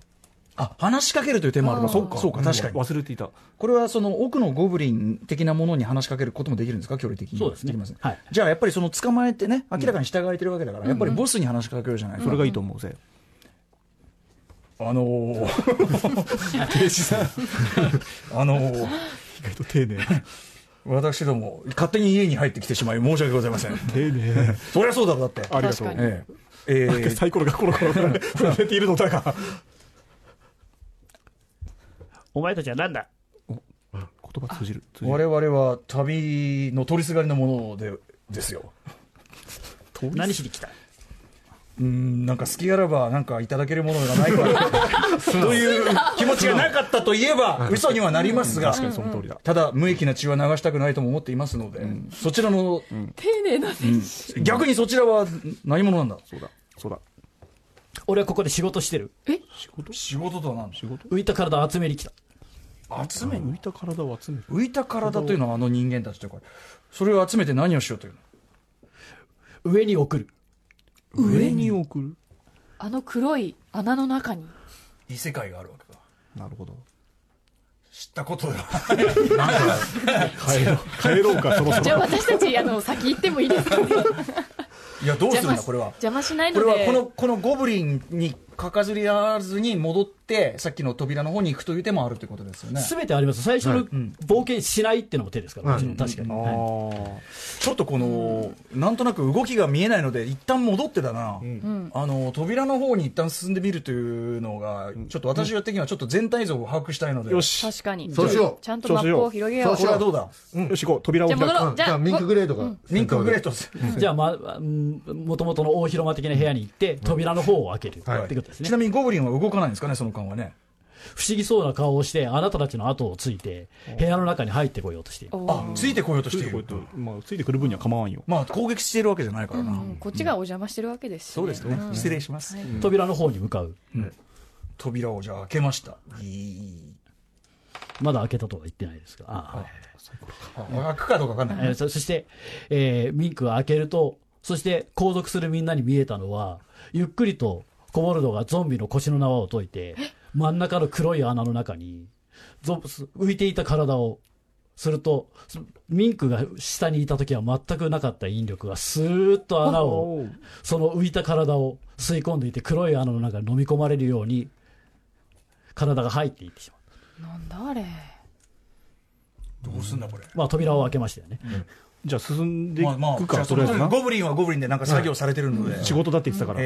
あ、話しかけるという手もある。そうか確かに忘れていた。これはその奥のゴブリン的なものに話しかけることもできるんですか。距離的に。そうですね、できますね、はい。じゃあやっぱりその捕まえてね、明らかに従えてるわけだから、うん、やっぱりボスに話しかけるじゃない、うんうん、それがいいと思うぜ。刑事さん意外と丁寧私ども勝手に家に入ってきてしまい申し訳ございません。丁寧そりゃそうだろ。だってありがとう、サイコロがコロコロ振られているのだがお前たちは何だ。言葉通じる。我々は旅の通りすがりのものですよ何しに来た。なんか好きあらばなんかいただけるものがないからという気持ちがなかったといえば嘘にはなりますが、ただ無益な血は流したくないとも思っていますので、うん、そちらの、うん、丁寧な、うん、逆にそちらは何者なんだ。そうだ俺はここで仕事してる。え、仕事とは何の仕事。浮いた体を集めに来た。集めに浮いた体を集める。浮いた体というのはあの人間たちとか、それを集めて何をしようというの。上に送る。上に送る。あの黒い穴の中に異世界があるわけか。なるほど。知ったことだ帰ろうかそろそろ。じゃあ私たち先行ってもいいですかねいやどうするんだこれは。邪魔しないのでこれはこのゴブリンにかかずり合わずに戻ってさっきの扉の方に行くという手もあるということですよね。全てあります。最初の冒険しないっていうのも手ですから、はい、もちろん確かに、うん、ちょっとこの、うん、なんとなく動きが見えないので一旦戻ってだな、うん、扉の方に一旦進んでみるというのがちょっと私的にはちょっと全体像を把握したいので、うん、よし確かにそうしよう。ちゃんとマップを広げよう。これはどうだ、うん、よし行こう。扉を開く。じゃあミンクグレートが、うん、ミンクグレートです、うん、じゃあ元々の大広間的な部屋に行って扉の方を開ける、うん、はい、ってことですね。ちなみにゴブリンは動かないんですかね。その間はね不思議そうな顔をしてあなたたちの後をついて部屋の中に入ってこようとしている。あ、ついてこようとしている。まあ、ついてくる分には構わんよ。まあ攻撃しているわけじゃないからな、うん、こっちがお邪魔してるわけですし、ね、そうですね、うん、失礼します、はい、扉の方に向かう、うん、扉をじゃあ開けました、はい、まだ開けたとは言ってないですが、開くかどうか分かんない、そして、ミンクが開けると、そして後続するみんなに見えたのはゆっくりとコボルドがゾンビの腰の縄を解いて真ん中の黒い穴の中に浮いていた体をすると、ミンクが下にいた時は全くなかった引力がスーッと穴をその浮いた体を吸い込んでいて黒い穴の中に飲み込まれるように体が入っていってしまう。なんだあれ。どうすんだこれ。まあ扉を開けましたよね、うん、じゃあ進んでいくか、とりあえずな。ゴブリンはゴブリンでなんか作業されてるので、うん、仕事だって言ってたから、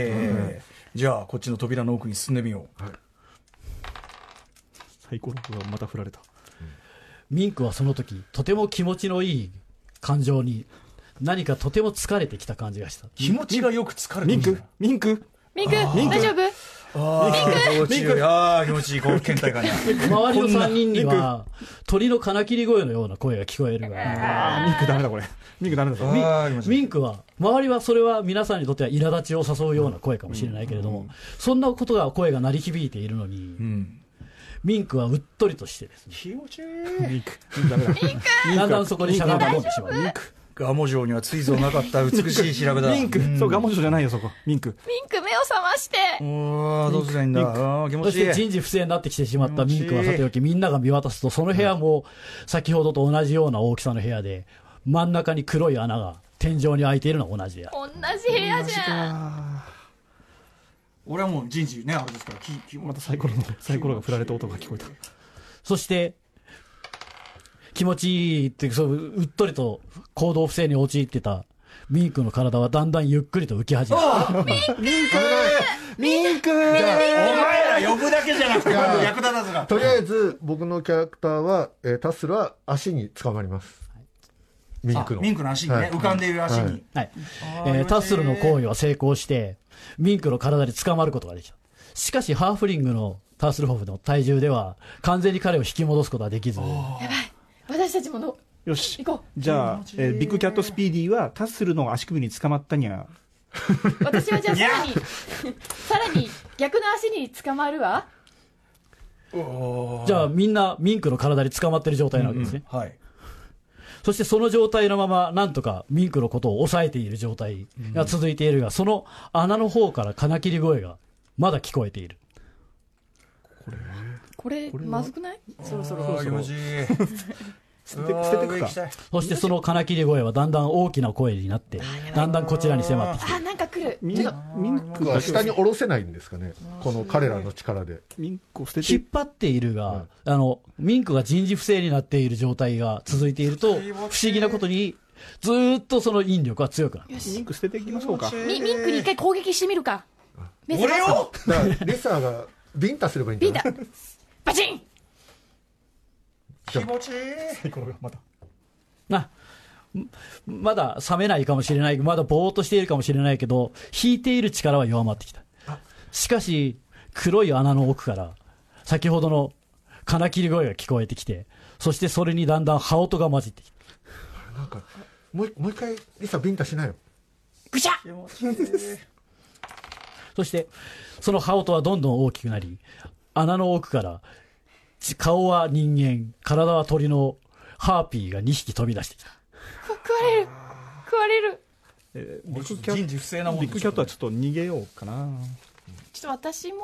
じゃあこっちの扉の奥に進んでみよう、はい、サイコロがまた振られた、うん、ミンクはその時とても気持ちのいい感情に何かとても疲れてきた感じがした。気持ちがよく疲れてきた。ミンク大丈夫。ああ気持ちいいこう倦怠感に周りの3人には鳥の金切り声のような声が聞こえるが、ミンクダメだこれ。ミンクは周りはそれは皆さんにとっては苛立ちを誘うような声かもしれないけれども、うんうん、そんなことが声が鳴り響いているのに、うん、ミンクはうっとりとしてですね、気持ちいいミンクだんだんそこにしゃがみ込んでしまう。ガモ城にはついぞなかった美しい調べだミンク、そうガモ城じゃないよそこ。ミンク目を覚まして。どうすりゃいいんだ。気持ちいい。そして人事不正になってきてしまったミンクはさておき、みんなが見渡すとその部屋も先ほどと同じような大きさの部屋で、真ん中に黒い穴が天井に開いているのは同じ部屋。同じ部屋じゃん。俺はもう人事ね、あれですから、またサイコロが振られた音が聞こえた。そして気持ちいいってそううっとりと行動不正に陥ってたミンクの体はだんだんゆっくりと浮き始めた。ミンク、お前ら呼ぶだけじゃなくて役立たずが。とりあえず僕のキャラクターは、タスラ足に捕まります。ミンクの足にね、はい、浮かんでいる足に、はいはい、タッスルの行為は成功してミンクの体に捕まることができた。しかしハーフリングのタッスルホフの体重では完全に彼を引き戻すことはできず、やばい、私たちものよし行こう。じゃあ、ビッグキャットスピーディーはタッスルの足首に捕まったにゃ。私はじゃあさらに逆の足に捕まるわ。おじゃあみんなミンクの体に捕まってる状態なわけですね、うんうん、はい。そしてその状態のままなんとかミンクのことを抑えている状態が続いているが、うん、その穴の方から金切り声がまだ聞こえている。これまずくない？そろそろ気持ちいい。捨ててくか。そしてその金切り声はだんだん大きな声になってだんだんこちらに迫ってきて、あ、なんか来る。ミンクは下に下ろせないんですかね、この彼らの力で。ミンクを捨てて引っ張っているが、うん、ミンクが人事不正になっている状態が続いていると、不思議なことにずーっとその引力は強くなる。ミンク捨てていきましょうか。ミンクに一回攻撃してみるか。俺をレッサーがビンタすればいいんじゃない？ビンタバチン。気持ちいい。サイコロがまだ冷めないかもしれない、まだぼーっとしているかもしれないけど、引いている力は弱まってきた。しかし黒い穴の奥から先ほどの金切り声が聞こえてきて、そしてそれにだんだん羽音が混じってきて、なんかもう一回リサビンタしないよ。ぐしゃそしてその羽音はどんどん大きくなり、穴の奥から顔は人間、体は鳥のハーピーが2匹飛び出してきた。食われる。人事不正なもんでしょ。ビッグキャットはちょっと逃げようかな。ちょっと私も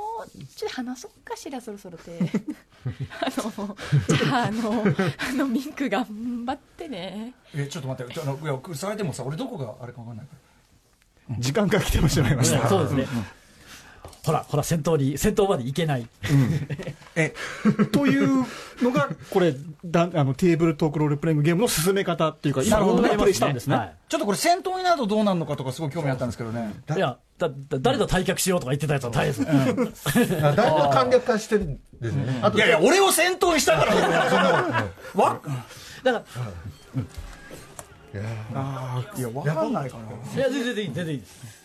ちょっと話そうかしら、そろそろで。じゃあミンク頑張ってね。ちょっと待って、それでもさ、俺どこがあれか分かんないから。時間が来てもしまいました。そうですね。ほら戦闘まで行けない、うん、というのがこれテーブルトークロールプレイングゲームの進め方っていうか、今のプレイしたんですね、はい、ちょっとこれ戦闘になるとどうなるのかとかすごい興味あったんですけどね。いや誰と対決しようとか言ってたやつは大変です、うん、だいぶ簡略化してるんですね。あと、いや俺を戦闘にしたからだから、いや分かんないかな。いや全然いいです。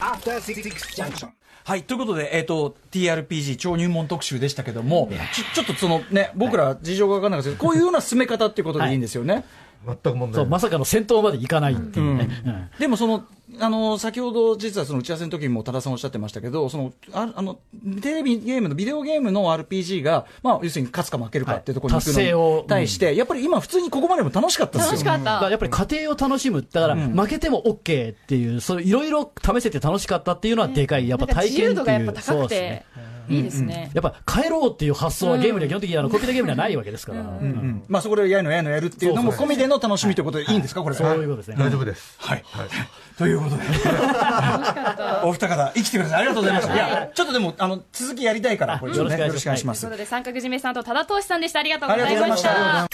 After Six Junction。はい、ということで、TRPG 超入門特集でしたけども、ちょっとそのね、僕ら事情が分からなかったですけど、こういうような進め方っていうことでいいんですよね。はい、全く問題ない。そう、まさかの戦闘までいかないっていうね。うんうん、でもその先ほど実はその打ち合わせの時にも多田さんおっしゃってましたけど、テレビゲームのビデオゲームの RPG が、まあ、要するに勝つか負けるかっていうところに行くのに対して、はい、やっぱり今普通にここまでも楽しかったですよ。楽しかった。だからやっぱり家庭を楽しむ、だから負けても OK っていう、いろいろ試せて楽しかったっていうのはでかい。やっぱ体験っていう、自由度がやっぱ高くていいですね。やっぱ帰ろうっていう発想はゲームでは基本的にコンピューターゲームではないわけですから、まあそこでやいのやるっていうのも込みでの楽しみということでいいんですか、これ。そういうことですね。大丈夫です。はい。ということで、お二方生きてください。ありがとうございました。いや、ちょっとでも続きやりたいからこれよろしくお願いします。ということで三角締めさんと多田投資さんでした。ありがとうございました。